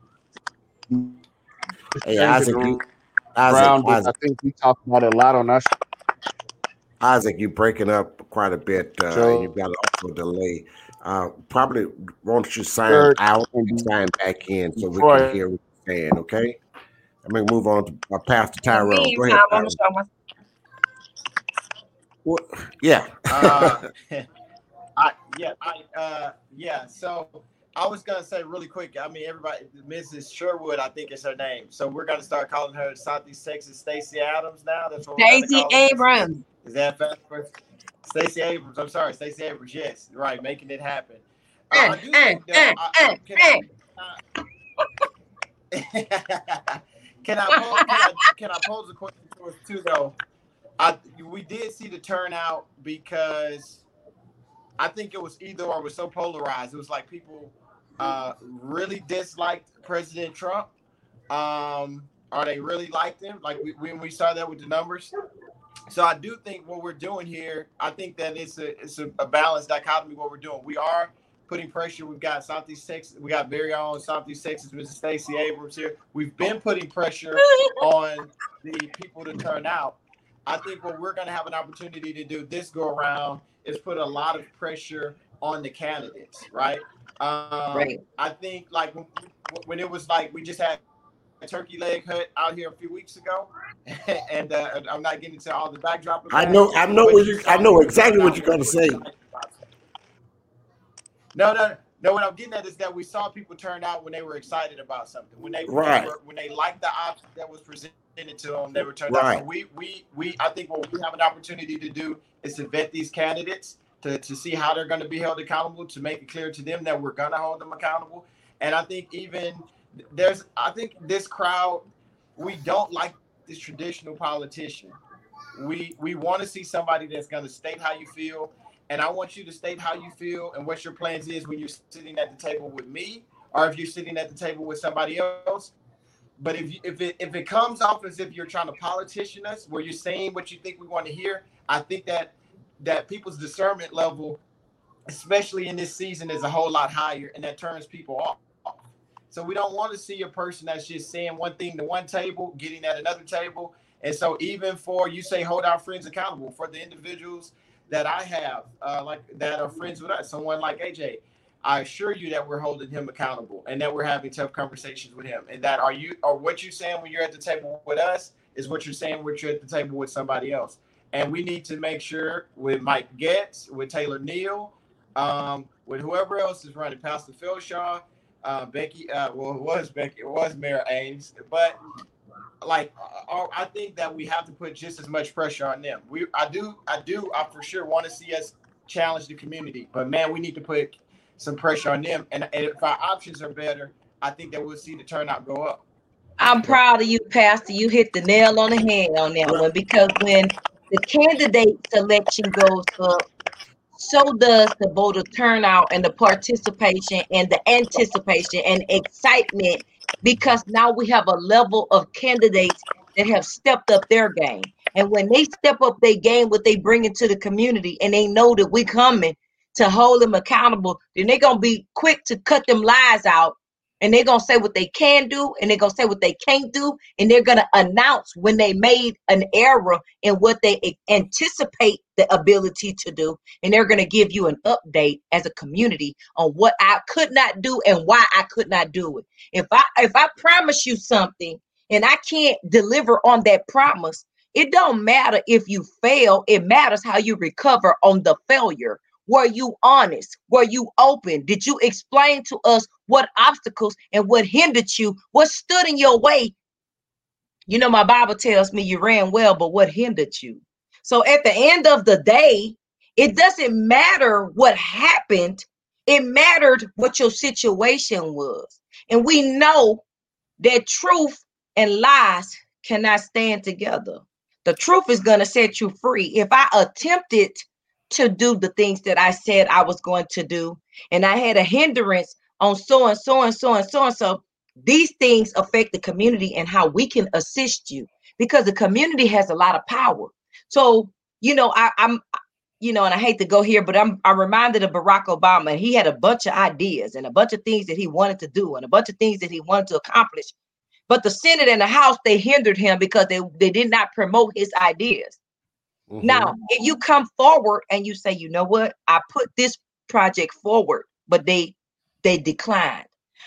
the hey, Isaac, you, Isaac, around, Isaac, I think we talk about it a lot on our show. Isaac, you're breaking up quite a bit. Uh, so, you've got also delay. Uh, probably won't you sign third, out and sign back in so Detroit, we can hear. And okay, I'm gonna move on to my pastor Tyrone. Go ahead, Tyrone. Well, yeah, uh, I yeah, I uh, yeah. So I was going to say really quick, I mean, everybody, Missus Sherwood, I think is her name. So we're going to start calling her Southeast Texas Stacey Adams now. That's what Stacey Abrams. Her. Is that fast? Stacey Abrams. I'm sorry, Stacey Abrams. Yes, right, making it happen. Uh, uh, I do uh, uh, think, uh, can I pose, can I, can I pose a question to us too though? I we did see the turnout because I think it was either or it was so polarized. It was like people uh, really disliked President Trump, um, or they really liked him. Like we, when we saw that with the numbers. So I do think what we're doing here, I think that it's a it's a, a balanced dichotomy. What we're doing, we are putting pressure. We've got Southeast Texas. We got very own Southeast Texas, Missus Stacey Abrams here. We've been putting pressure on the people to turn out. I think what we're going to have an opportunity to do this go around is put a lot of pressure on the candidates, right? Um, right. I think like when, when it was like we just had a turkey leg hut out here a few weeks ago, and uh, I'm not getting into all the backdrop. Of I know, I know what you, I know exactly what you're going to say. No, no, no. What I'm getting at is that we saw people turn out when they were excited about something, when they, right. they were, when they liked the option that was presented to them, they were turned right. out. So we, we, we. I think what we have an opportunity to do is to vet these candidates to, to see how they're going to be held accountable, to make it clear to them that we're going to hold them accountable. And I think even there's, I think this crowd, we don't like this traditional politician. We we want to see somebody that's going to state how you feel. And I want you to state how you feel and what your plans is when you're sitting at the table with me, or if you're sitting at the table with somebody else. But if you, if it if it comes off as if you're trying to politician us, where you're saying what you think we want to hear, I think that that people's discernment level, especially in this season, is a whole lot higher, and that turns people off. So we don't want to see a person that's just saying one thing to one table, getting at another table. And so even for you say hold our friends accountable, for the individuals that I have, uh, like that are friends with us, someone like A J, I assure you that we're holding him accountable and that we're having tough conversations with him, and that are you or what you're saying when you're at the table with us is what you're saying when you're at the table with somebody else. And we need to make sure with Mike Getz, with Taylor Neal, um, with whoever else is running, Pastor Phil Shaw, uh, Becky, uh, well, it was Becky, it was Mayor Ames, but like I think that we have to put just as much pressure on them. We, I do, I do, I for sure want to see us challenge the community, but man, we need to put some pressure on them. And, and if our options are better, I think that we'll see the turnout go up. I'm proud of you, Pastor. You hit the nail on the head on that one, because when the candidate selection goes up, so does the voter turnout and the participation and the anticipation and excitement, because now we have a level of candidates that have stepped up their game. And when they step up their game, what they bring into the community, and they know that we're coming to hold them accountable, then they're going to be quick to cut them lies out, and they're going to say what they can do, and they're going to say what they can't do, and they're going to announce when they made an error in what they anticipate the ability to do, and they're going to give you an update as a community on what I could not do and why I could not do it. If I if I promise you something and I can't deliver on that promise, it don't matter if you fail. It matters how you recover on the failure. Were you honest? Were you open? Did you explain to us what obstacles and what hindered you? What stood in your way? You know, my Bible tells me you ran well, but what hindered you? So at the end of the day, it doesn't matter what happened. It mattered what your situation was. And we know that truth and lies cannot stand together. The truth is going to set you free. If I attempted to do the things that I said I was going to do, and I had a hindrance on so and so and so and so and so, these things affect the community and how we can assist you, because the community has a lot of power. So, you know, I, I'm, you know, and I hate to go here, but I'm, I'm reminded of Barack Obama, and he had a bunch of ideas and a bunch of things that he wanted to do and a bunch of things that he wanted to accomplish. But the Senate and the House, they hindered him because they, they did not promote his ideas. Mm-hmm. Now, if you come forward and you say, you know what, I put this project forward, but they they declined,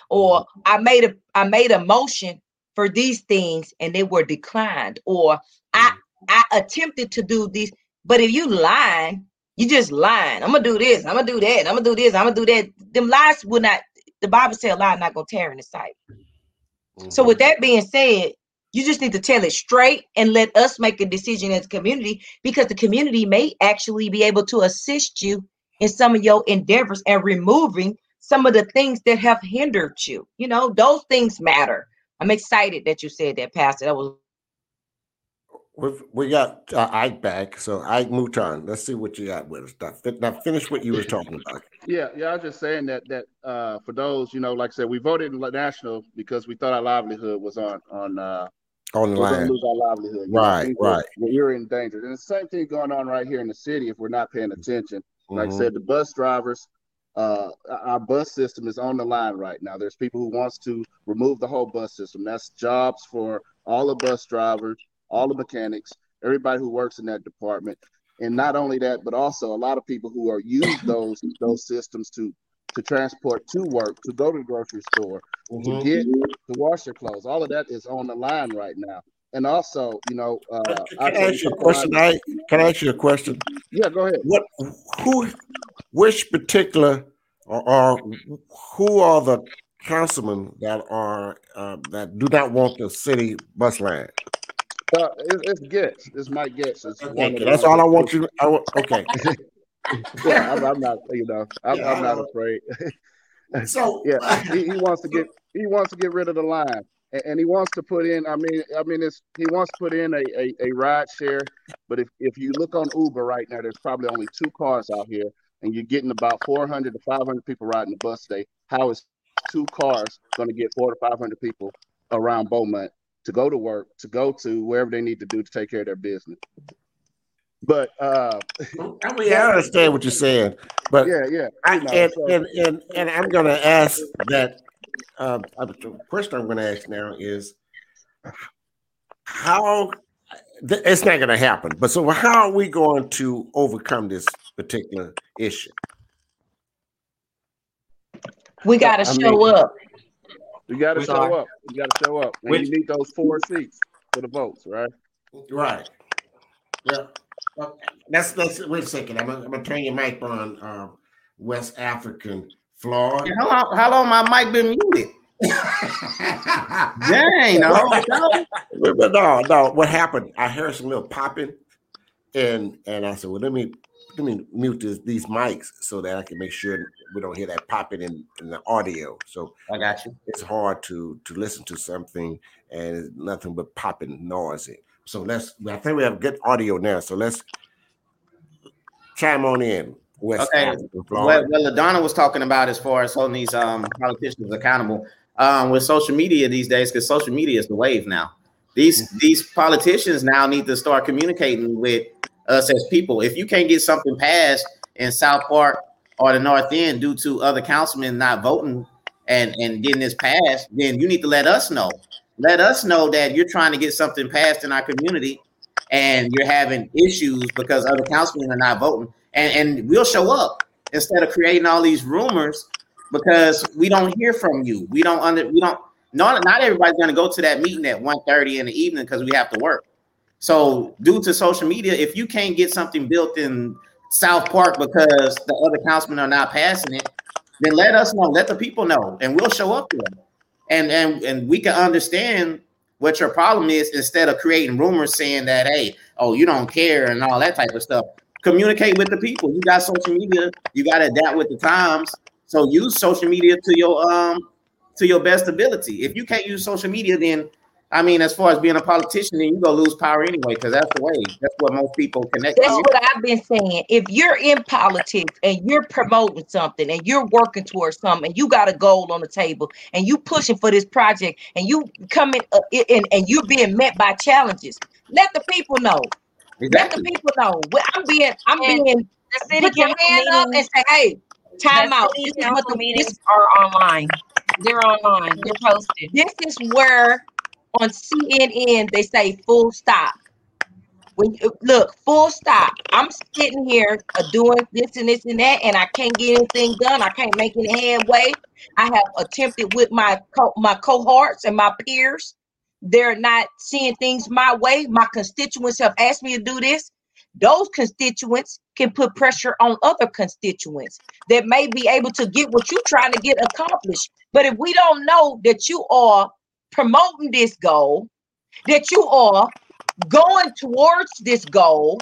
or I made a I made a motion for these things and they were declined, or I I attempted to do these. But if you lying, you just lying. I'm gonna do this. I'm gonna do that. I'm gonna do this. I'm gonna do that. Them lies will not. the Bible says a lie not gonna tear in the sight. Mm-hmm. So with that being said, you just need to tell it straight and let us make a decision as a community, because the community may actually be able to assist you in some of your endeavors and removing some of the things that have hindered you. You know, those things matter. I'm excited that you said that, Pastor. That was. We've, we got uh, Ike back, so Isaac Mouton. Let's see what you got with us. Now, now finish what you were talking about. Yeah, yeah. I was just saying that that uh, for those, you know, like I said, we voted in national because we thought our livelihood was on on. Uh, Online. Lose our livelihood. Right, you know, right. We're, you're in danger. And the same thing going on right here in the city if we're not paying attention. Like mm-hmm. I said, the bus drivers, uh, our bus system is on the line right now. There's people who wants to remove the whole bus system. That's jobs for all the bus drivers, all the mechanics, everybody who works in that department. And not only that, but also a lot of people who are use those those systems to to transport to work, to go to the grocery store, mm-hmm. to get, to wash your clothes. All of that is on the line right now. And also, you know, uh, can I, I ask you a question? I, can I ask you a question? Yeah, go ahead. What, who, which particular, or, or who are the councilmen that are uh, that do not want the city bus line? Uh, it, it's Getz. It's Mike Getz. It's okay, that's all I want you. I want, okay. yeah, I'm, I'm not. You know, I'm, yeah. I'm not afraid. So yeah, he, he wants to get he wants to get rid of the line, and, and he wants to put in. I mean, I mean, it's he wants to put in a, a, a ride share. But if, if you look on Uber right now, there's probably only two cars out here, and you're getting about four hundred to five hundred people riding the bus today. How is two cars going to get four hundred to five hundred people around Beaumont to go to work, to go to wherever they need to do to take care of their business? But uh, I mean, I understand what you're saying, but yeah, yeah, I, know, and, so. and and and I'm going to ask that. Uh, the question I'm going to ask now is how th- it's not going to happen. But so, how are we going to overcome this particular issue? We got to so, show I mean, up. We got to show sorry. up. We got to show up. We need those four seats for the votes, right? Right. Yeah. Well, that's that's. Wait a second. I'm gonna, I'm gonna turn your mic on. Uh, West African Floyd. How long? How long my mic been muted? Dang, no. But no, no. What happened? I heard some little popping, and and I said, well, let me let me mute this, these mics so that I can make sure we don't hear that popping in, in the audio. So I got you. It's hard to to listen to something and it's nothing but popping noise. So let's, I think we have good audio now. So let's chime on in. West okay. What, what LaDonna was talking about as far as holding these um, politicians accountable um, with social media these days, because social media is the wave now. These mm-hmm. these politicians now need to start communicating with us as people. If you can't get something passed in South Park or the North End due to other councilmen not voting and, and getting this passed, then you need to let us know. Let us know that you're trying to get something passed in our community and you're having issues because other councilmen are not voting. And, and we'll show up instead of creating all these rumors, because we don't hear from you. We don't under we don't not, not everybody's gonna go to that meeting at one thirty in the evening because we have to work. So due to social media, if you can't get something built in South Park because the other councilmen are not passing it, then let us know, let the people know, and we'll show up to them. And and and we can understand what your problem is instead of creating rumors saying that, hey, oh, you don't care and all that type of stuff. Communicate with the people. You got social media. You got to adapt with the times. So use social media to your um to your best ability. If you can't use social media, then, I mean, as far as being a politician, then you're going to lose power anyway, because that's the way. That's what most people connect to. That's what I've been saying. If you're in politics and you're promoting something and you're working towards something and you got a goal on the table and you pushing for this project and you coming uh, and, and you're being met by challenges, let the people know. Exactly. Let the people know. I'm being, I'm and being, the city put your hand up and say, hey, time out. This is what the meetings are online. They're online. They're posted. This is where... On C N N, they say full stop. When you, look, full stop. I'm sitting here uh, doing this and this and that, and I can't get anything done. I can't make any headway. I have attempted with my co- my cohorts and my peers. They're not seeing things my way. My constituents have asked me to do this. Those constituents can put pressure on other constituents that may be able to get what you're trying to get accomplished. But if we don't know that you are promoting this goal, that you are going towards this goal,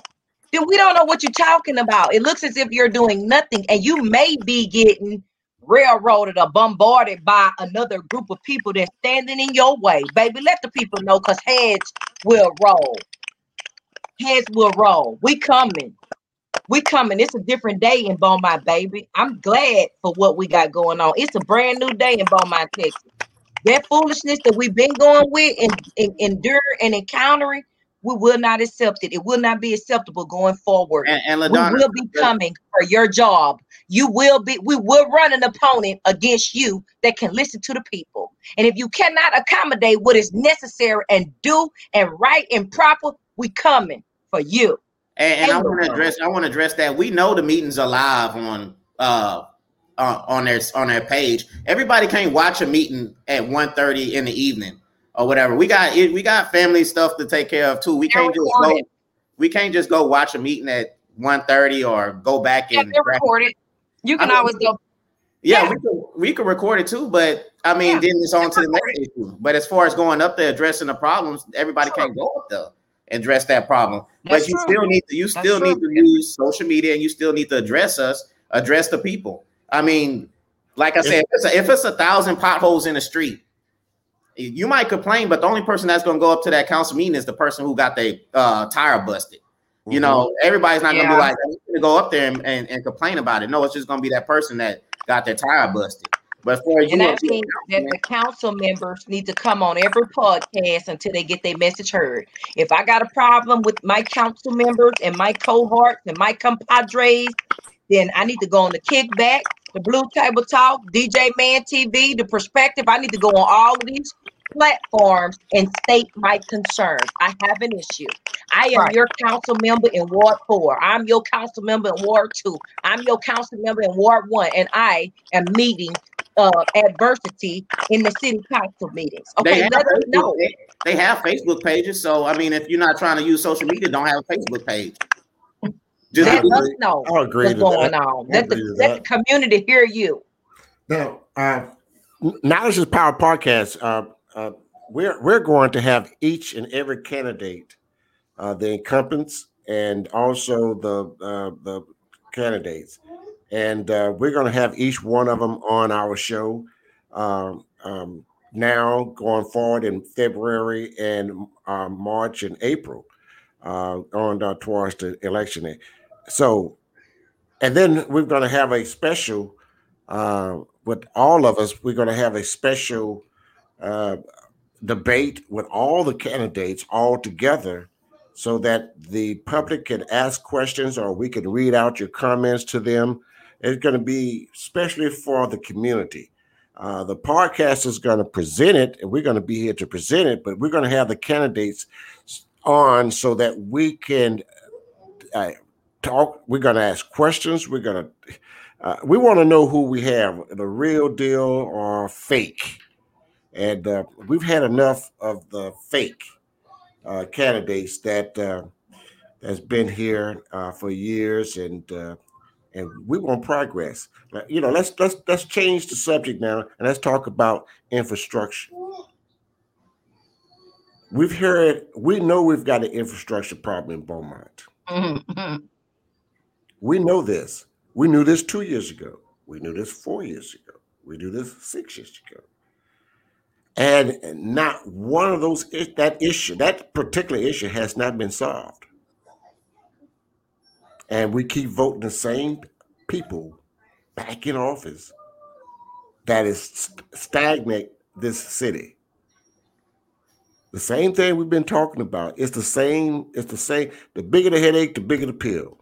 then we don't know what you're talking about. It looks as if you're doing nothing, and you may be getting railroaded or bombarded by another group of people that's standing in your way. Baby, let the people know, because heads will roll. Heads will roll. We coming. We coming. It's a different day in Beaumont, baby. I'm glad for what we got going on. It's a brand new day in Beaumont, Texas. That foolishness that we've been going with and, and endure and encountering, we will not accept it. It will not be acceptable going forward. And, and LaDonna, we will be coming for your job. You will be. We will run an opponent against you that can listen to the people. And if you cannot accommodate what is necessary and do and right and proper, we coming for you. And, and I want to address. I want to address that. We know the meetings are live on uh, uh, on their on their page. Everybody can't watch a meeting at one thirty in the evening or whatever. We got it. We got family stuff to take care of too. We can't just go, we can't just go watch a meeting at one thirty or go back and yeah, record it. You can I mean, always go. Yeah, yeah. We, can, we can record it too, but I mean, yeah, then it's on to the next issue. But as far as going up there addressing the problems, everybody sure. can't go up there and address that problem. That's but you true. still need to. You That's still true. need to use social media, and you still need to address us, address the people. I mean, like I said, if it's a, if it's a thousand potholes in the street, you might complain, but the only person that's going to go up to that council meeting is the person who got their uh, tire busted. Mm-hmm. You know, everybody's not yeah. going to be like, I'm going to go up there and, and, and complain about it. No, it's just going to be that person that got their tire busted. But for and you, I think that the council members need to come on every podcast until they get their message heard. If I got a problem with my council members and my cohorts and my compadres, then I need to go on the Kickback, the Blue Table Talk, D J Man T V, The Perspective. I need to go on all of these platforms and state my concerns. I have an issue. I am right. your council member in Ward four. I'm your council member in Ward two. I'm your council member in Ward one. And I am meeting uh, adversity in the city council meetings. Okay, let us know. They have Facebook pages. So, I mean, if you're not trying to use social media, don't have a Facebook page. Just let us know what's going that. on. Let the, let the community hear you. Now, uh, Knowledge is Power Podcast. Uh, uh, we're we're going to have each and every candidate, uh, the incumbents, and also the uh, the candidates, and uh, we're going to have each one of them on our show um, um, now going forward in February and uh, March and April uh, on uh, towards the election day. So, and then we're going to have a special uh, with all of us. We're going to have a special uh, debate with all the candidates all together so that the public can ask questions or we can read out your comments to them. It's going to be especially for the community. Uh, the podcast is going to present it, and we're going to be here to present it, but we're going to have the candidates on so that we can uh, talk. We're going to ask questions. We're going to, uh, we want to know who we have, the real deal or fake. And uh, we've had enough of the fake uh, candidates that uh, has been here uh, for years, and uh, and we want progress. You know, let's let's let's change the subject now, and let's talk about infrastructure. We've heard, we know we've got an infrastructure problem in Beaumont. Mm-hmm. We know this. We knew this two years ago. We knew this four years ago. We knew this six years ago. And not one of those, that issue, that particular issue has not been solved. And we keep voting the same people back in office that is stagnant this city. The same thing we've been talking about. It's the same. It's the same. The bigger the headache, the bigger the pill.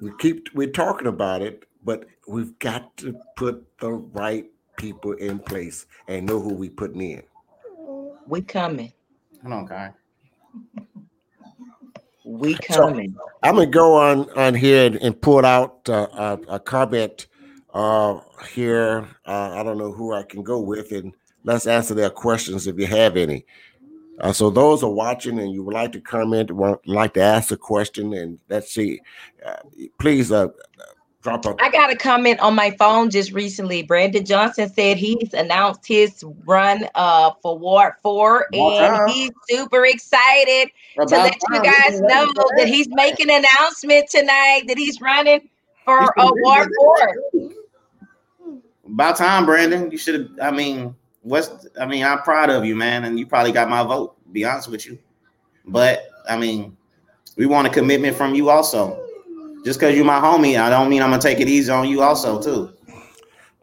We keep we're talking about it, but we've got to put the right people in place and know who we putting in. We coming. Come on, guy. We coming. So I'm gonna go on on here and, and pull out uh, a, a comment uh, here. Uh, I don't know who I can go with and. Let's answer their questions if you have any. Uh, so those are watching and you would like to comment, want, like to ask a question, and let's see, uh, please uh, drop a. I got a comment on my phone just recently. Brandon Johnson said he's announced his run uh, for Ward four, wow. and he's super excited About to let you guys know that he's making an announcement tonight that he's running for a uh, Ward four. About time, Brandon. You should have, I mean... What's I mean, I'm proud of you, man, and you probably got my vote, to be honest with you. But I mean, we want a commitment from you also. Just because you're my homie, I don't mean I'm gonna take it easy on you also, too.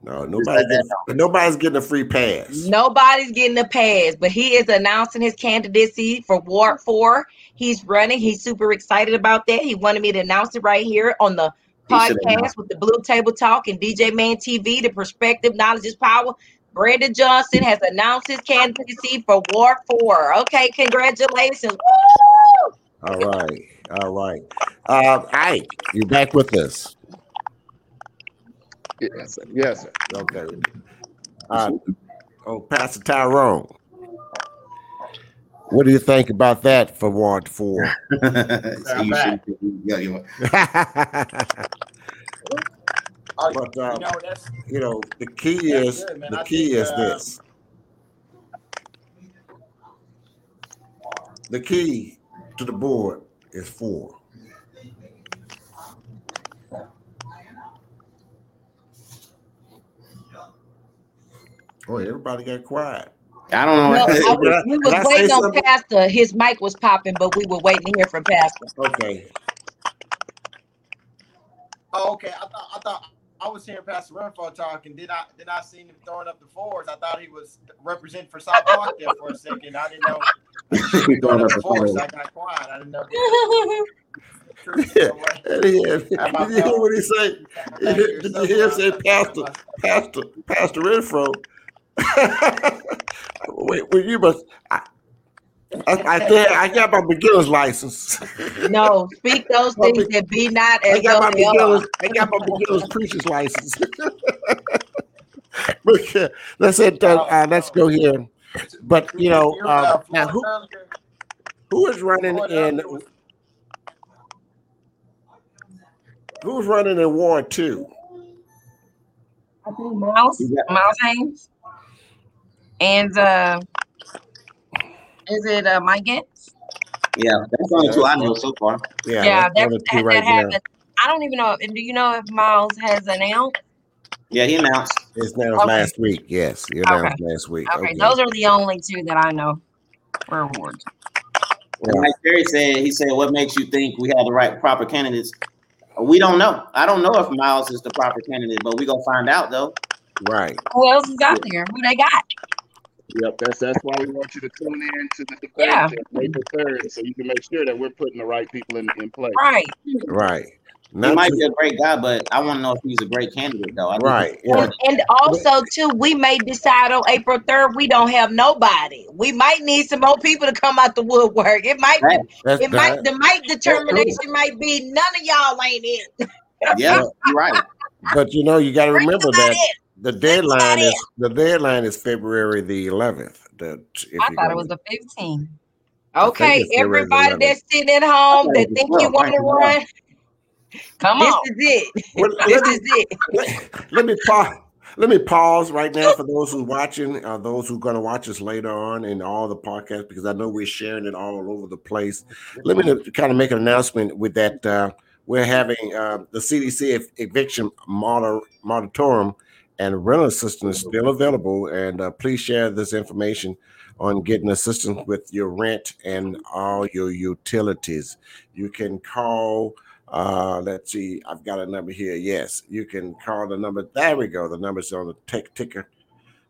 No, nobody's getting, nobody's getting a free pass. Nobody's getting a pass, but he is announcing his candidacy for Ward four. He's running, he's super excited about that. He wanted me to announce it right here on the podcast with the Blue Table Talk and D J Man T V, The Perspective, Knowledge is Power. Brandon Johnson has announced his candidacy for Ward four. Okay, congratulations. Woo! All right, all right. Uh, Ike, you're back with us. Yes, sir. Yes, sir. Okay. Uh, oh, Pastor Tyrone, what do you think about that for Ward four? But, um, you, know, that's, you know, the key is good, the I key think, is uh, this. The key to the board is four. Oh, everybody got quiet. I don't know. Well, I was, we was I waiting on something? Pastor. His mic was popping, but we were waiting to hear from Pastor. Okay. Oh, okay. I thought. I thought. I was hearing Pastor Renfro talk, and then I then I seen him throwing up the fours. I thought he was representing for South Park there for a second. I didn't know. He throwing up the fours. I got quiet. I didn't know. Yeah. Did you hear what he said? Did you hear him say, "Pastor, Pastor, Pastor Renfro"? Wait, well, you must. I, I, I, did, I got my beginner's license. No, speak those things that be not as though they are. I got my beginner's preacher's license. But, uh, let's hit, uh, uh, let's go here. But you know, uh, now who who is running in? Who's running in Ward two? I think Miles, Miles Haynes, and. Uh, Is it uh, Mike Getz? Yeah, that's the only two I know so far. Yeah, yeah that's, that's two that, right that happened. I don't even know. Do you know if Miles has announced? Yeah, he announced. It's announced okay. last week. Yes, he announced okay. last week. Okay. okay, those are the only two that I know for awards. Well, like Terry said, he said, "What makes you think we have the right proper candidates?" We don't know. I don't know if Miles is the proper candidate, but we gonna find out though. Right. Who else is out there? Who they got? Yep, that's that's why we want you to tune in to the debate yeah. April third, so you can make sure that we're putting the right people in, in place. Right, right. Not he might too- be a great guy, but I want to know if he's a great candidate, though. I right. Yeah. And also, too, we may decide on April third we don't have nobody. We might need some more people to come out the woodwork. It might, right. it that's might, the might determination might be none of y'all ain't in. Yeah, you're right. But you know, you got to remember that. It. The deadline is the deadline is February the eleventh. The, I thought it was the fifteenth. Okay, everybody that's sitting at home that think you want to run, come on. This is it. Well, this me, is it. Let, let me pause. Let me pause right now for those who are watching, uh, those who are going to watch us later on in all the podcasts, because I know we're sharing it all over the place. Let me kind of make an announcement with that. Uh, we're having uh, the C D C eviction moratorium. And rental assistance is still available. And uh, please share this information on getting assistance with your rent and all your utilities. You can call, uh, let's see, I've got a number here. Yes, you can call the number. There we go. The number's on the tech ticker.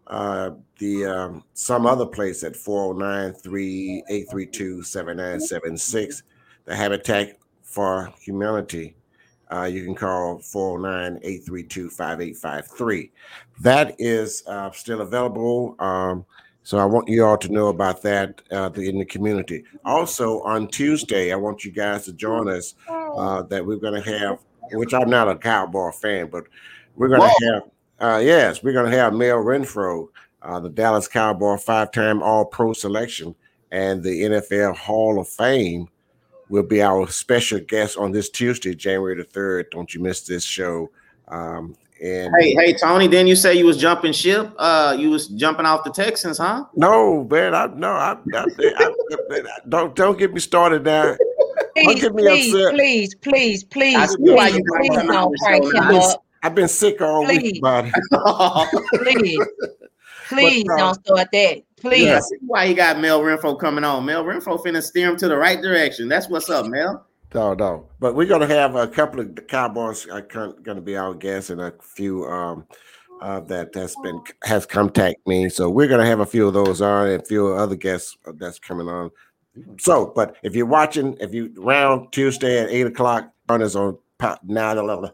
Uh, the um, some other place at four oh nine, eight three two, seven nine seven six. The Habitat for Humanity. Uh, you can call four oh nine, eight three two, five eight five three. That is uh, still available. Um, so I want you all to know about that uh, in the community. Also, on Tuesday, I want you guys to join us uh, that we're going to have, which I'm not a Cowboy fan, but we're going to have, uh, yes, we're going to have Mel Renfro, uh, the Dallas Cowboy five-time All-Pro selection. and the N F L Hall of Fame will be our special guest on this Tuesday, January the third. Don't you miss this show. Um, and hey, hey, Tony, didn't you say you was jumping ship? Uh, you was jumping off the Texans, huh? No, man, I no, I, I, I, I don't don't get me started now. Please, don't get me please, upset. please, please, please, I please, please, please don't break him up. I've been sick all please. week about it. please, please but, uh, don't start that. Please. Yeah, I see why you got Mel Renfro coming on. Mel Renfro finna steer him to the right direction. That's what's up, Mel. No, no. But we're gonna have a couple of the Cowboys are gonna be our guests, and a few um, uh, that has been has contacted me. So we're gonna have a few of those on, and a few other guests that's coming on. So, but if you're watching, if you round Tuesday at eight o'clock, John is on nine eleven.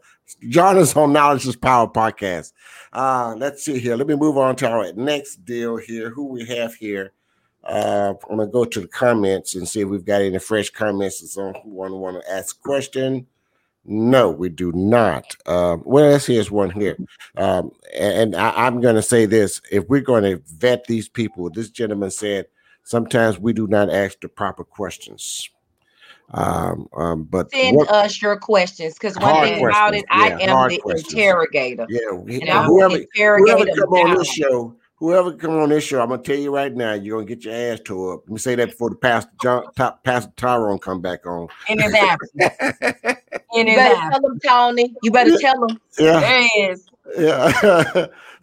John is on Knowledge is Power Podcast. Uh, let's see here. Let me move on to our next deal here. Who we have here? Uh, I'm gonna go to the comments and see if we've got any fresh comments. It's on who want to want to ask a question. No, we do not. Um, well, let's here's one here. Um, and, and I, I'm gonna say this: if we're going to vet these people, this gentleman said, sometimes we do not ask the proper questions. Um, um, but send what, us your questions, because one thing about it, I yeah, am the questions. interrogator. Yeah, and I'm whoever, interrogator whoever come now. on this show, whoever come on this show, I'm gonna tell you right now, you're gonna get your ass tore up. Let me say that before the Pastor John, top, Pastor Tyrone come back on. In his absence. In his better absence. Tell him, Tony. You better tell him. Yeah. There he is. Yeah,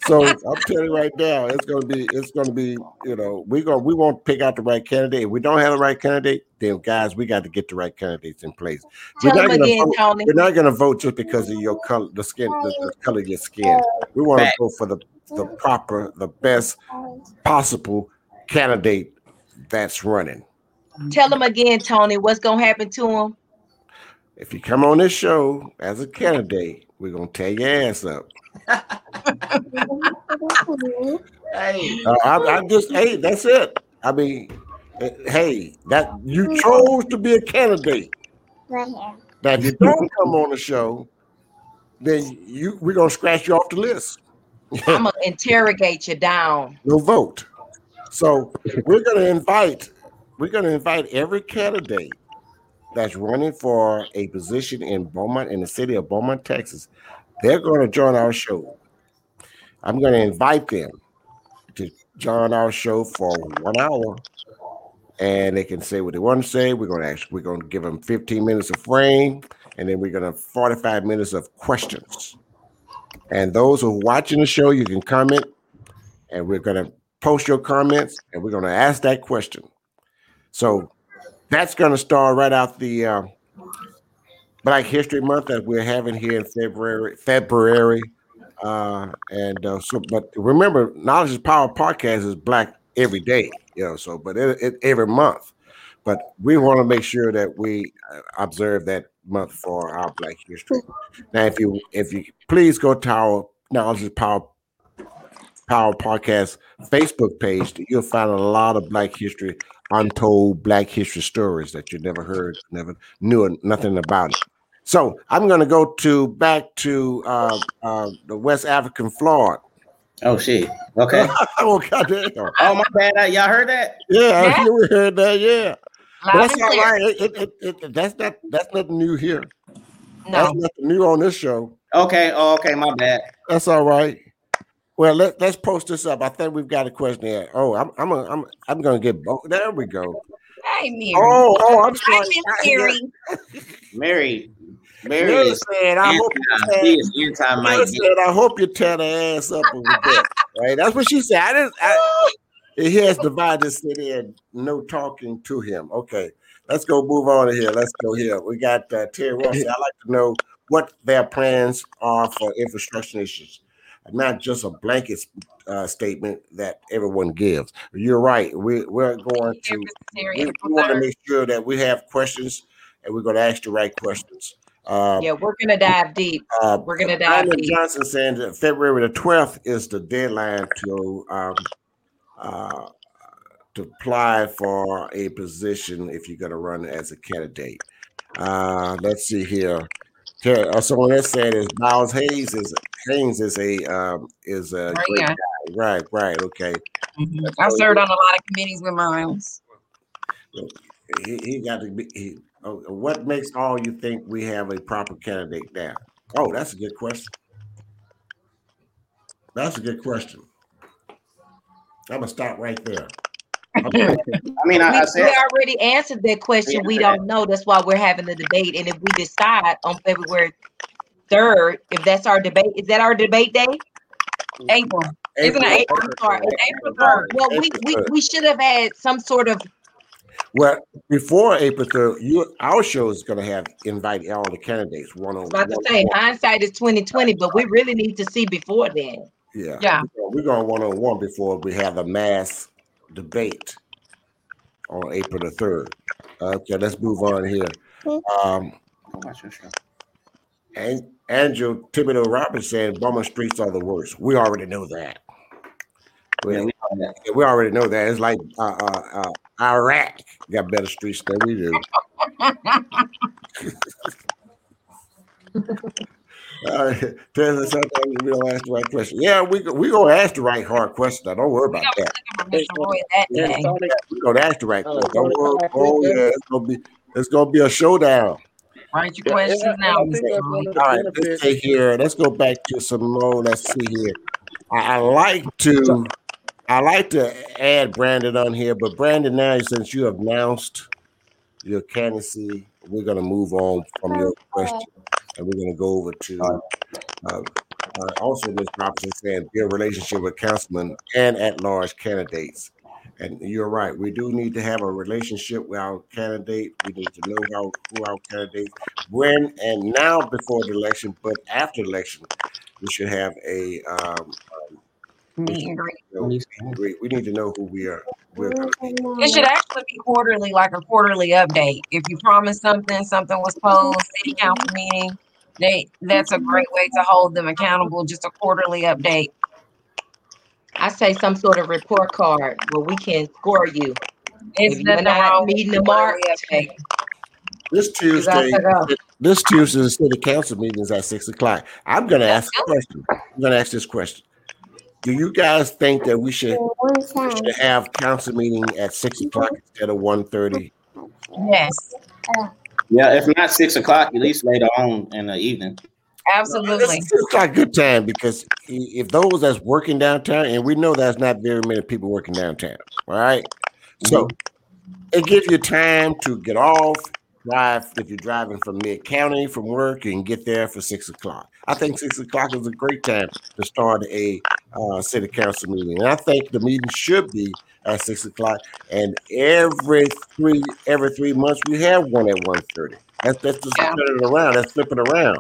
so I'm telling you right now, it's gonna be, it's gonna be, you know, we gonna we won't pick out the right candidate. If we don't have the right candidate, then guys, we got to get the right candidates in place. We're not, again, vote, we're not gonna vote just because of your color, the skin, the, the color of your skin. We want to go for the the proper, the best possible candidate that's running. Tell them again, Tony. What's gonna happen to him? If you come on this show as a candidate, we're gonna tear your ass up. hey, uh, I, I just hey, that's it. I mean, hey, that you chose to be a candidate. Right here. Now, if you don't come on the show, then you we're gonna scratch you off the list. I'm gonna interrogate you down. No vote. So we're gonna invite we're gonna invite every candidate that's running for a position in Beaumont, in the city of Beaumont, Texas. They're going to join our show. I'm going to invite them to join our show for one hour, and they can say what they want to say. We're going to ask, we're going to give them fifteen minutes of frame, and then we're going to forty-five minutes of questions. And those who are watching the show, you can comment, and we're going to post your comments, and we're going to ask that question. So that's going to start right out the uh, Black History Month that we're having here in February. February, uh, and uh, so, but remember, Knowledge is Power Podcast is black every day, you know. So, but it, it, every month, but we want to make sure that we observe that month for our Black History. Now, if you if you please go to our Knowledge is Power Power Podcast Facebook page, you'll find a lot of Black History. Untold Black history stories that you never heard, never knew nothing about it. So I'm going to go to back to uh, uh, the West African Floyd. Oh shit! Okay. oh, oh my bad! I, y'all heard that? Yeah, yeah. we heard that. Yeah, that's all right. It, it, it, it, that's not that's nothing new here. No. That's nothing new on this show. Okay. Oh, okay. My bad. That's all right. Well, let, let's post this up. I think we've got a question here. Oh, I'm I'm a, I'm I'm gonna get both. There we go. Hi, Mary. Oh, oh, I'm sorry. Mary. Mary. Mary. Mary said, "I hope you said, I hope you tear the ass up over that." Right? That's what she said. I didn't. I, he has divided the city and no talking to him. Okay, let's go move on here. Let's go here. We got uh, Terry Wilson. I'd like to know what their plans are for infrastructure issues. Not just a blanket uh, statement that everyone gives. You're right. We, we're going to we want to make sure that we have questions, and we're going to ask the right questions. Uh, yeah, we're going to dive deep. Uh, we're going to dive Brandon deep. Johnson saying that February the twelfth is the deadline to um, uh, to apply for a position if you're going to run as a candidate. Uh, let's see here. Uh, someone else said is Miles Haynes is Haynes is a um, is a right, great yeah. guy. right right okay. Mm-hmm. I've served on a lot of committees with Miles. He, he got to be. He, oh, what makes all you think we have a proper candidate now? Oh, that's a good question. That's a good question. I'm gonna stop right there. I mean, I, I said, we already answered that question. We don't know. That's why we're having the debate. And if we decide on February third, if that's our debate, is that our debate day? April. April. Isn't it April? Sorry, April third. Well, we, we we should have had some sort of. Well, before April third, you, our show is going to have invite all the candidates one on one. I was about to say, hindsight is twenty twenty, but we really need to see before then. Yeah. Yeah. We're going one on one before we have a mass debate on April the third. Okay, let's move on here. Um, and Andrew Thibodeau Roberts said, "Bummer streets are the worst." We already know that. We, yeah, we, know that. we already know that. It's like uh, uh, uh, Iraq got better streets than we do. Uh, sometimes we don't ask the right question. Yeah, we we gonna ask the right hard question. Now. Don't worry about no, that. We're gonna ask the right oh, question. Don't worry. Oh yeah, it's gonna be it's gonna be a showdown. Write your questions yeah, now. All right, let's take here. Let's go back to Simone. Let's see here. I, I like to I like to add Brandon on here, but Brandon, now since you have announced your candidacy, we're gonna move on from your question. And we're going to go over to uh, uh, uh, also Miz Robinson saying your relationship with councilmen and at-large candidates. And you're right. We do need to have a relationship with our candidate. We need to know how, who our candidates, when and now before the election, but after election, we should have a um, meet and greet. We need to know who we are. We're it should actually be quarterly, like a quarterly update. If you promised something, something was closed, city council meeting. They, that's a great way to hold them accountable, just a quarterly update. I say some sort of report card where we can score you. It's not not meeting the mark. This Tuesday, this Tuesday, the city council meeting is at six o'clock. I'm going to ask a question. I'm going to ask this question. Do you guys think that we should, we should have council meeting at six o'clock instead of one thirty? Yes. Yeah, if not six o'clock, at least later on in the evening. Absolutely. It's a good time because if those that's working downtown, and we know that's not very many people working downtown, all right? Mm-hmm. So it gives you time to get off, drive. If you're driving from mid-county from work, you can get there for six o'clock. I think six o'clock is a great time to start a uh, city council meeting. And I think the meeting should be at six o'clock. And every three every three months we have one at one thirty. That's that's just yeah. turning around. That's flipping around.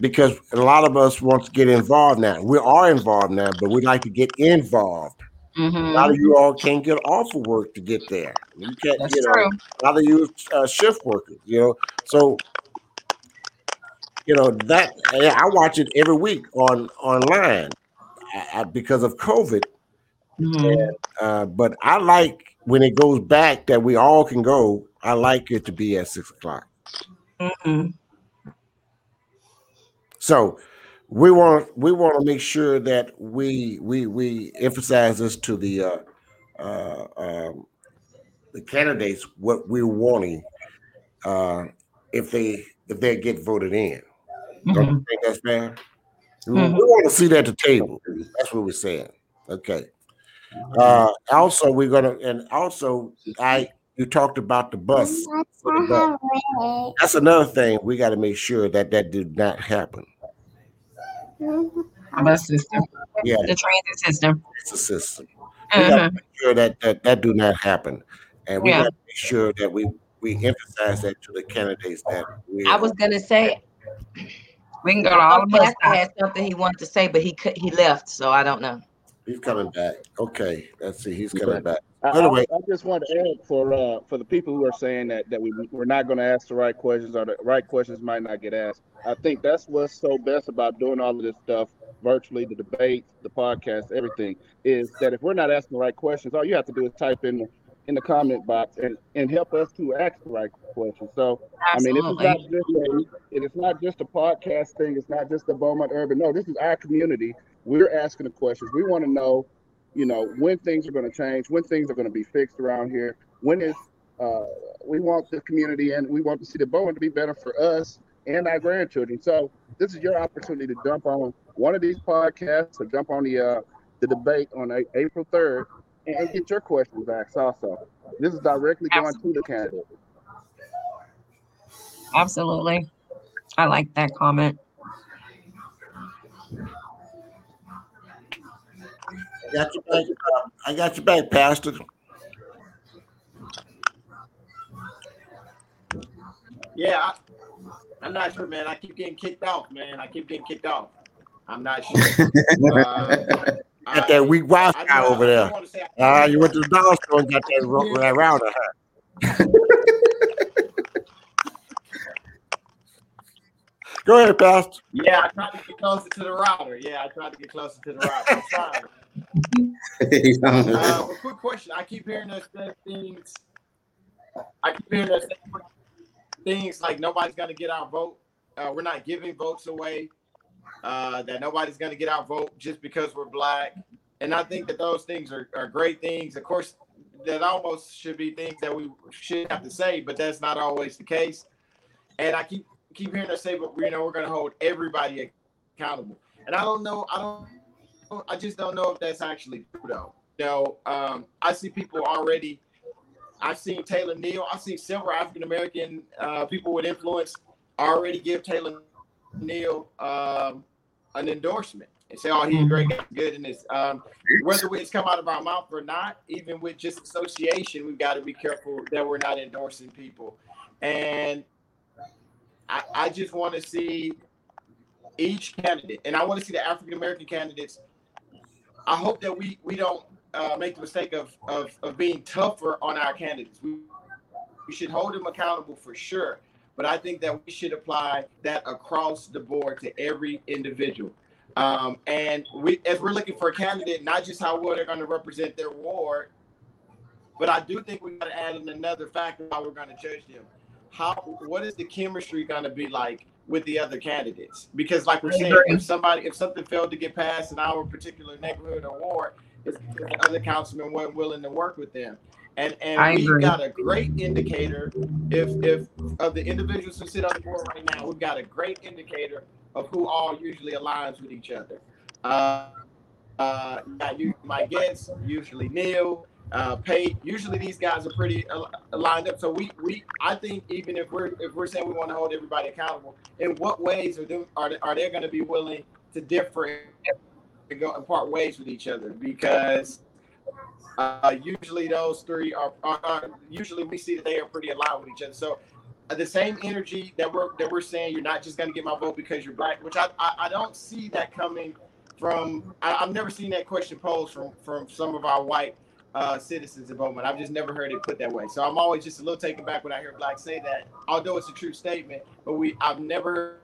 Because a lot of us want to get involved now. We are involved now, but we like to get involved. Mm-hmm. A lot of you all can't get off of work to get there. You can't. That's you know, true. A lot of you uh, shift workers. You know, so. You know that I watch it every week on online I, I, because of COVID. Mm-hmm. And, uh, but I like when it goes back that we all can go. I like it to be at six o'clock. Mm-hmm. So we want we want to make sure that we we we emphasize this to the uh, uh, um, the candidates what we're wanting uh, if they if they get voted in. Mm-hmm. Don't you think that's fair? Mm-hmm. We want to see that at the table. That's what we're saying. Okay. Uh, also, we're gonna and also I you talked about the bus. The bus. That's another thing we got to make sure that that did not happen. The bus system. Yeah, the transit system. It's a system. We uh-huh. got to make sure that that that do not happen, and we yeah. got to make sure that we. We emphasize that to the candidates that we I was gonna say we can go to all of us. I had something he wanted to say, but he could, he left, so I don't know. He's coming back. Okay, let's see. He's coming back. I, anyway, I, I just want to add for uh, for the people who are saying that that we we're not going to ask the right questions or the right questions might not get asked. I think that's what's so best about doing all of this stuff virtually, the debates, the podcast, everything, is that if we're not asking the right questions, all you have to do is type in. in the comment box and, and help us to ask the right questions. So, absolutely. I mean, this is not just a, it is not just a podcast thing. It's not just the Beaumont Urban. No, this is our community. We're asking the questions. We want to know, you know, when things are going to change, when things are going to be fixed around here. when it's, uh, we want the community and we want to see the Bowen to be better for us and our grandchildren. So this is your opportunity to jump on one of these podcasts or jump on the uh, the debate on a- April third and get your questions asked also. This is directly Absolutely. Going to the candidate. Absolutely. I like that comment. I got your back, I got your back, Pastor. Yeah, I, I'm not sure, man. I keep getting kicked off, man. I keep getting kicked off. I'm not sure. uh, got that weak Wi-Fi I, over I, there. I uh, you went to the dollar store and got that ro- router. Huh? Go ahead, Pastor. Yeah, I tried to get closer to the router. Yeah, I tried to get closer to the router. I'm sorry. uh, a quick question. I keep hearing those things. I keep hearing those things like nobody's going to get our vote. Uh, we're not giving votes away. Uh, that nobody's going to get our vote just because we're black. And I think that those things are, are great things. Of course, that almost should be things that we should have to say, but that's not always the case. And I keep keep hearing us say, but you know, we're going to hold everybody accountable. And I don't know. I don't. I just don't know if that's actually true, though. You know, um, I see people already. I've seen Taylor Neal. I've seen several African-American uh, people with influence already give Taylor Neal um, an endorsement and say, oh, he's a great guy, good in this. Um, whether it's come out of our mouth or not, even with just association, we've got to be careful that we're not endorsing people. And I, I just want to see each candidate, and I want to see the African-American candidates. I hope that we we don't uh, make the mistake of, of of being tougher on our candidates. We, we should hold them accountable for sure, but I think that we should apply that across the board to every individual. Um, and we, as we're looking for a candidate, not just how well they're going to represent their ward, but I do think we got to add in another factor how we're going to judge them. How what is the chemistry going to be like with the other candidates? Because like we're saying, if somebody, if something failed to get passed in our particular neighborhood or ward, it's because the other councilmen weren't willing to work with them. And and we've got a great indicator if if of the individuals who sit on the board right now, we've got a great indicator of who all usually aligns with each other. Uh, uh, you, Mike Getz, usually Neil, uh, Pate, usually these guys are pretty al- lined up. So we, we, I think even if we're if we're saying we want to hold everybody accountable, in what ways are they, are they, are they going to be willing to differ and go and part ways with each other? Because uh, usually those three are, are, are usually we see that they are pretty aligned with each other. So uh, the same energy that we're that we're saying you're not just going to get my vote because you're black, which I I, I don't see that coming from. I, I've never seen that question posed from from some of our white uh citizens of Beaumont. I've just never heard it put that way. So I'm always just a little taken back when I hear blacks say that, although it's a true statement, but we I've never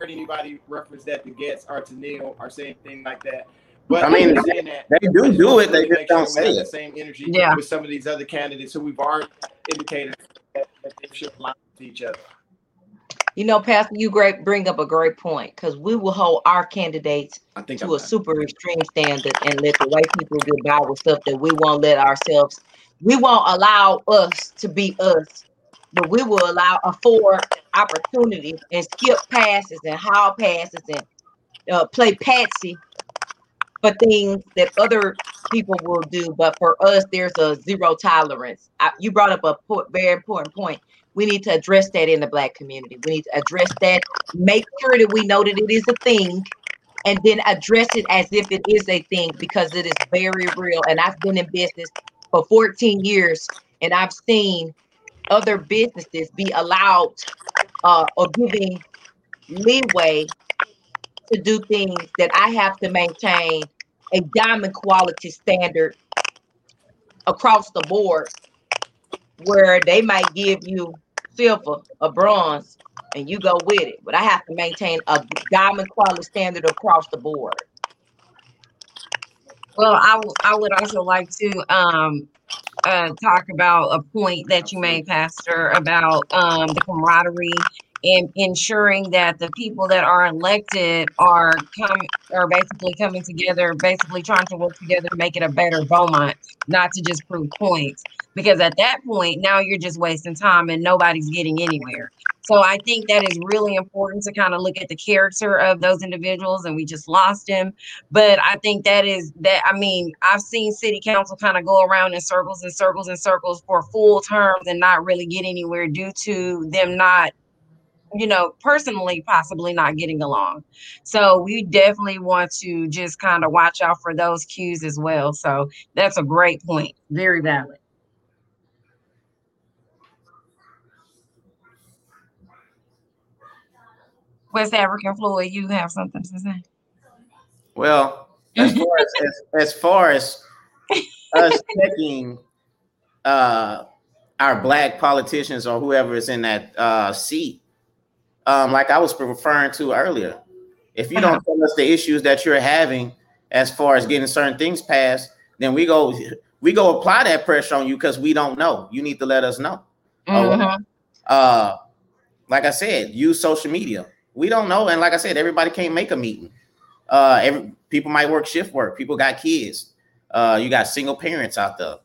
heard anybody reference that to Getz or to Neil or say anything like that. But I mean that, they do do it, they just don't sure say it. The same energy yeah. with some of these other candidates who we've already indicated that they should align to each other. You know, Pastor, you great bring up a great point because we will hold our candidates I think to I'm a not. super extreme standard and let the white people get by with stuff that we won't let ourselves. We won't allow us to be us, but we will allow afford opportunities and skip passes and haul passes and uh, play patsy for things that other people will do. But for us, there's a zero tolerance. I, you brought up a po- very important point. We need to address that in the black community. We need to address that, make sure that we know that it is a thing, and then address it as if it is a thing because it is very real. And I've been in business for fourteen years, and I've seen other businesses be allowed uh, or giving leeway to do things that I have to maintain a diamond quality standard across the board, where they might give you silver or bronze and you go with it. But I have to maintain a diamond quality standard across the board. Well, I, w- I would also like to um, uh, talk about a point that you made, Pastor, about um, the camaraderie in ensuring that the people that are elected are coming, are basically coming together, basically trying to work together to make it a better Beaumont, not to just prove points. Because at that point, now you're just wasting time and nobody's getting anywhere. So I think that is really important to kind of look at the character of those individuals, and we just lost him. But I think that is that. I mean, I've seen city council kind of go around in circles and circles and circles for full terms and not really get anywhere due to them not, you know, personally, possibly not getting along. So we definitely want to just kind of watch out for those cues as well. So that's a great point. Very valid. West African Floyd, you have something to say? Well, as far as, as, as, far as us picking uh, our black politicians or whoever is in that uh, seat, um, like I was referring to earlier, if you don't tell us the issues that you're having as far as getting certain things passed, then we go we go apply that pressure on you because we don't know. You need to let us know. Mm-hmm. Uh, like I said, use social media. We don't know. And like I said, everybody can't make a meeting. Uh, every, people might work shift work. People got kids. Uh, you got single parents out there.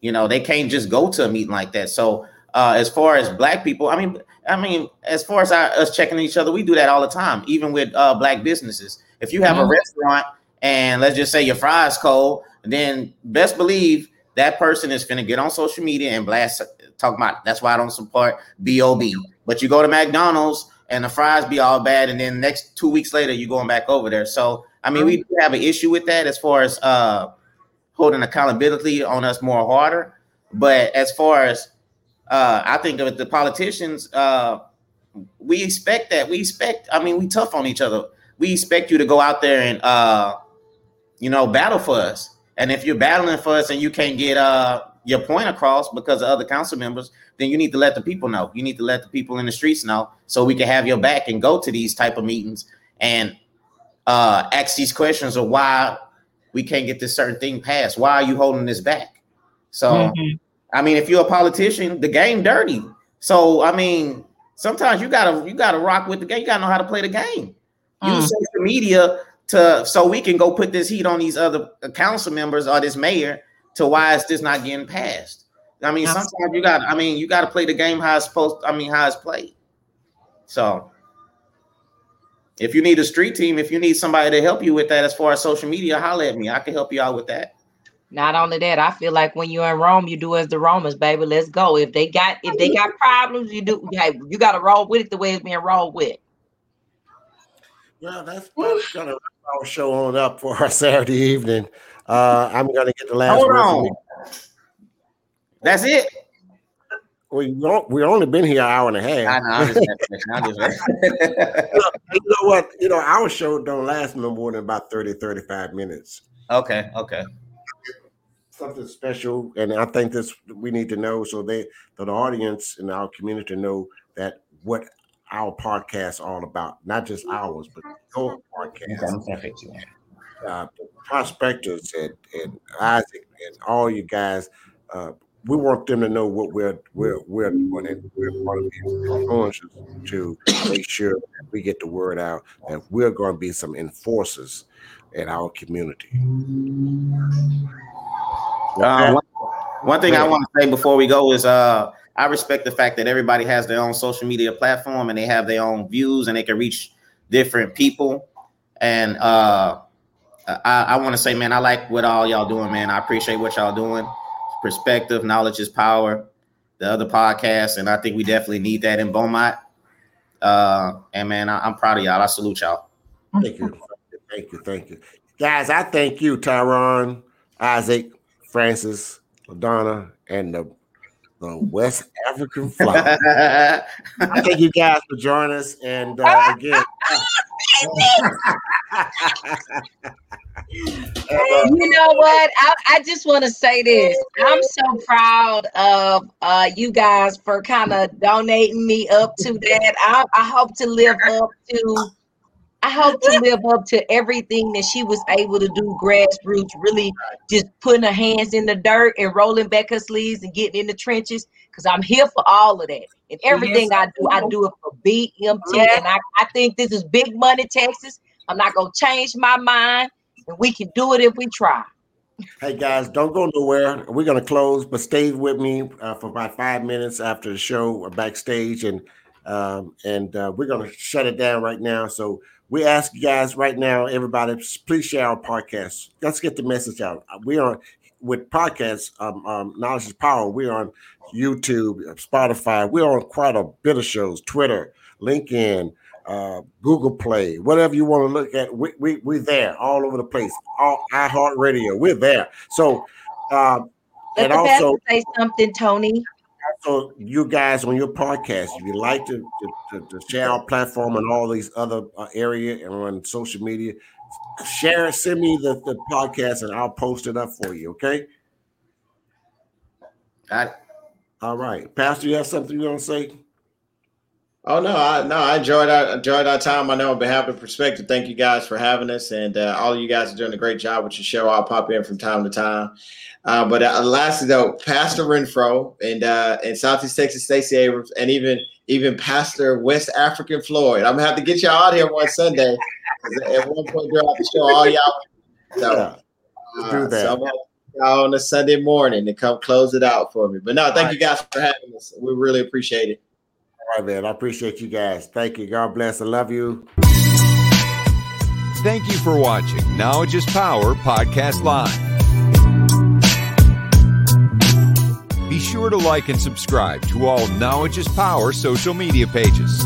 You know, they can't just go to a meeting like that. So uh, as far as black people, I mean, I mean, as far as our, us checking each other, we do that all the time, even with uh, black businesses. If you have mm-hmm. a restaurant and let's just say your fries cold, then best believe that person is going to get on social media and blast talk about it. That's why I don't support B O B. But you go to McDonald's and the fries be all bad, and then next two weeks later, you're going back over there. So, I mean, we do have an issue with that as far as uh, holding accountability on us more harder. But as far as uh, I think of the politicians, uh, we expect that. We expect, I mean, we tough on each other. We expect you to go out there and, uh, you know, battle for us. And if you're battling for us and you can't get uh, your point across because of other council members, then you need to let the people know. You need to let the people in the streets know so we can have your back and go to these type of meetings and uh, ask these questions of why we can't get this certain thing passed. Why are you holding this back? So, mm-hmm. I mean, if you're a politician, the game dirty. So, I mean, sometimes you gotta you gotta rock with the game. You gotta know how to play the game. Mm. Use social media to so we can go put this heat on these other council members or this mayor to why is this not getting passed. I mean, sometimes you got. I mean, you got to play the game how it's supposed. I mean, how it's played. So, if you need a street team, if you need somebody to help you with that, as far as social media, holler at me. I can help you out with that. Not only that, I feel like when you're in Rome, you do as the Romans, baby. Let's go. If they got, if they got problems, you do. Hey, you got to roll with it the way it's being rolled with. Well, that's, that's gonna wrap our show on up for our Saturday evening. Uh, I'm gonna get the last. Hold on. That's it. We don't, we've only been here an hour and a half. I know. I'm just, I'm just, Look, you know what? You know, our show don't last no more than about thirty, thirty-five minutes. Okay. Okay. Something special. And I think this we need to know so they, so the audience and our community know that what our podcast is all about, not just ours, but your podcast. Okay. Uh, the prospectors and, and Isaac and all you guys. Uh, We want them to know what we're we're we're doing, and we're part of the influences to make sure that we get the word out that we're going to be some enforcers in our community. Uh, one, one thing I want to say before we go is uh, I respect the fact that everybody has their own social media platform and they have their own views and they can reach different people. And uh, I, I want to say, man, I like what all y'all doing, man. I appreciate what y'all doing. Perspective, Knowledge is Power, the other podcast, and I think we definitely need that in Beaumont. Uh, and man, I, I'm proud of y'all. I salute y'all. Thank you, thank you, thank you, guys. I thank you, Tyrone, Isaac, Francis, LaDonna, and the the West African Floyd. I thank you guys for joining us, and uh, again. You know what? I, I just want to say this. I'm so proud of uh, you guys for kind of donating me up to that. I, I hope to live up to I hope to live up to everything that she was able to do grassroots, really just putting her hands in the dirt and rolling back her sleeves and getting in the trenches, because I'm here for all of that. And everything yes. I do, I do it for B M T. Yes. And I, I think this is big money, Texas. I'm not going to change my mind, and we can do it if we try. Hey, guys, don't go nowhere. We're going to close, but stay with me uh, for about five minutes after the show backstage, and um, and uh, we're going to shut it down right now. So we ask you guys right now, everybody, please share our podcast. Let's get the message out. We are with podcasts, um, um, Knowledge is Power. We're on YouTube, Spotify. We're on quite a bit of shows, Twitter, LinkedIn, uh, Google Play, whatever you want to look at. We, we, we're there all over the place. All iHeartRadio, we're there. So, uh, and also say something, Tony. So you guys on your podcast, if you like to, to, to share our platform and all these other uh, area and on social media, share, send me the, the podcast and I'll post it up for you. Okay. Got it. All right. Pastor, you have something you want to say? Oh, no, I, no, I enjoyed our, enjoyed our time. I know on behalf of Perspective, thank you guys for having us. And uh, all of you guys are doing a great job with your show. I'll pop in from time to time. Uh, but uh, lastly, though, Pastor Renfro and uh, and Southeast Texas Stacey Abrams and even even Pastor West African Floyd. I'm going to have to get y'all out here one Sunday. At one point throughout the show, all y'all. So, yeah, do that. Uh, so I'm going to have y'all on a Sunday morning to come close it out for me. But no, thank all you guys right. for having us. We really appreciate it. All right, man. I appreciate you guys. Thank you. God bless. I love you. Thank you for watching Knowledge is Power Podcast Live. Be sure to like and subscribe to all Knowledge is Power social media pages.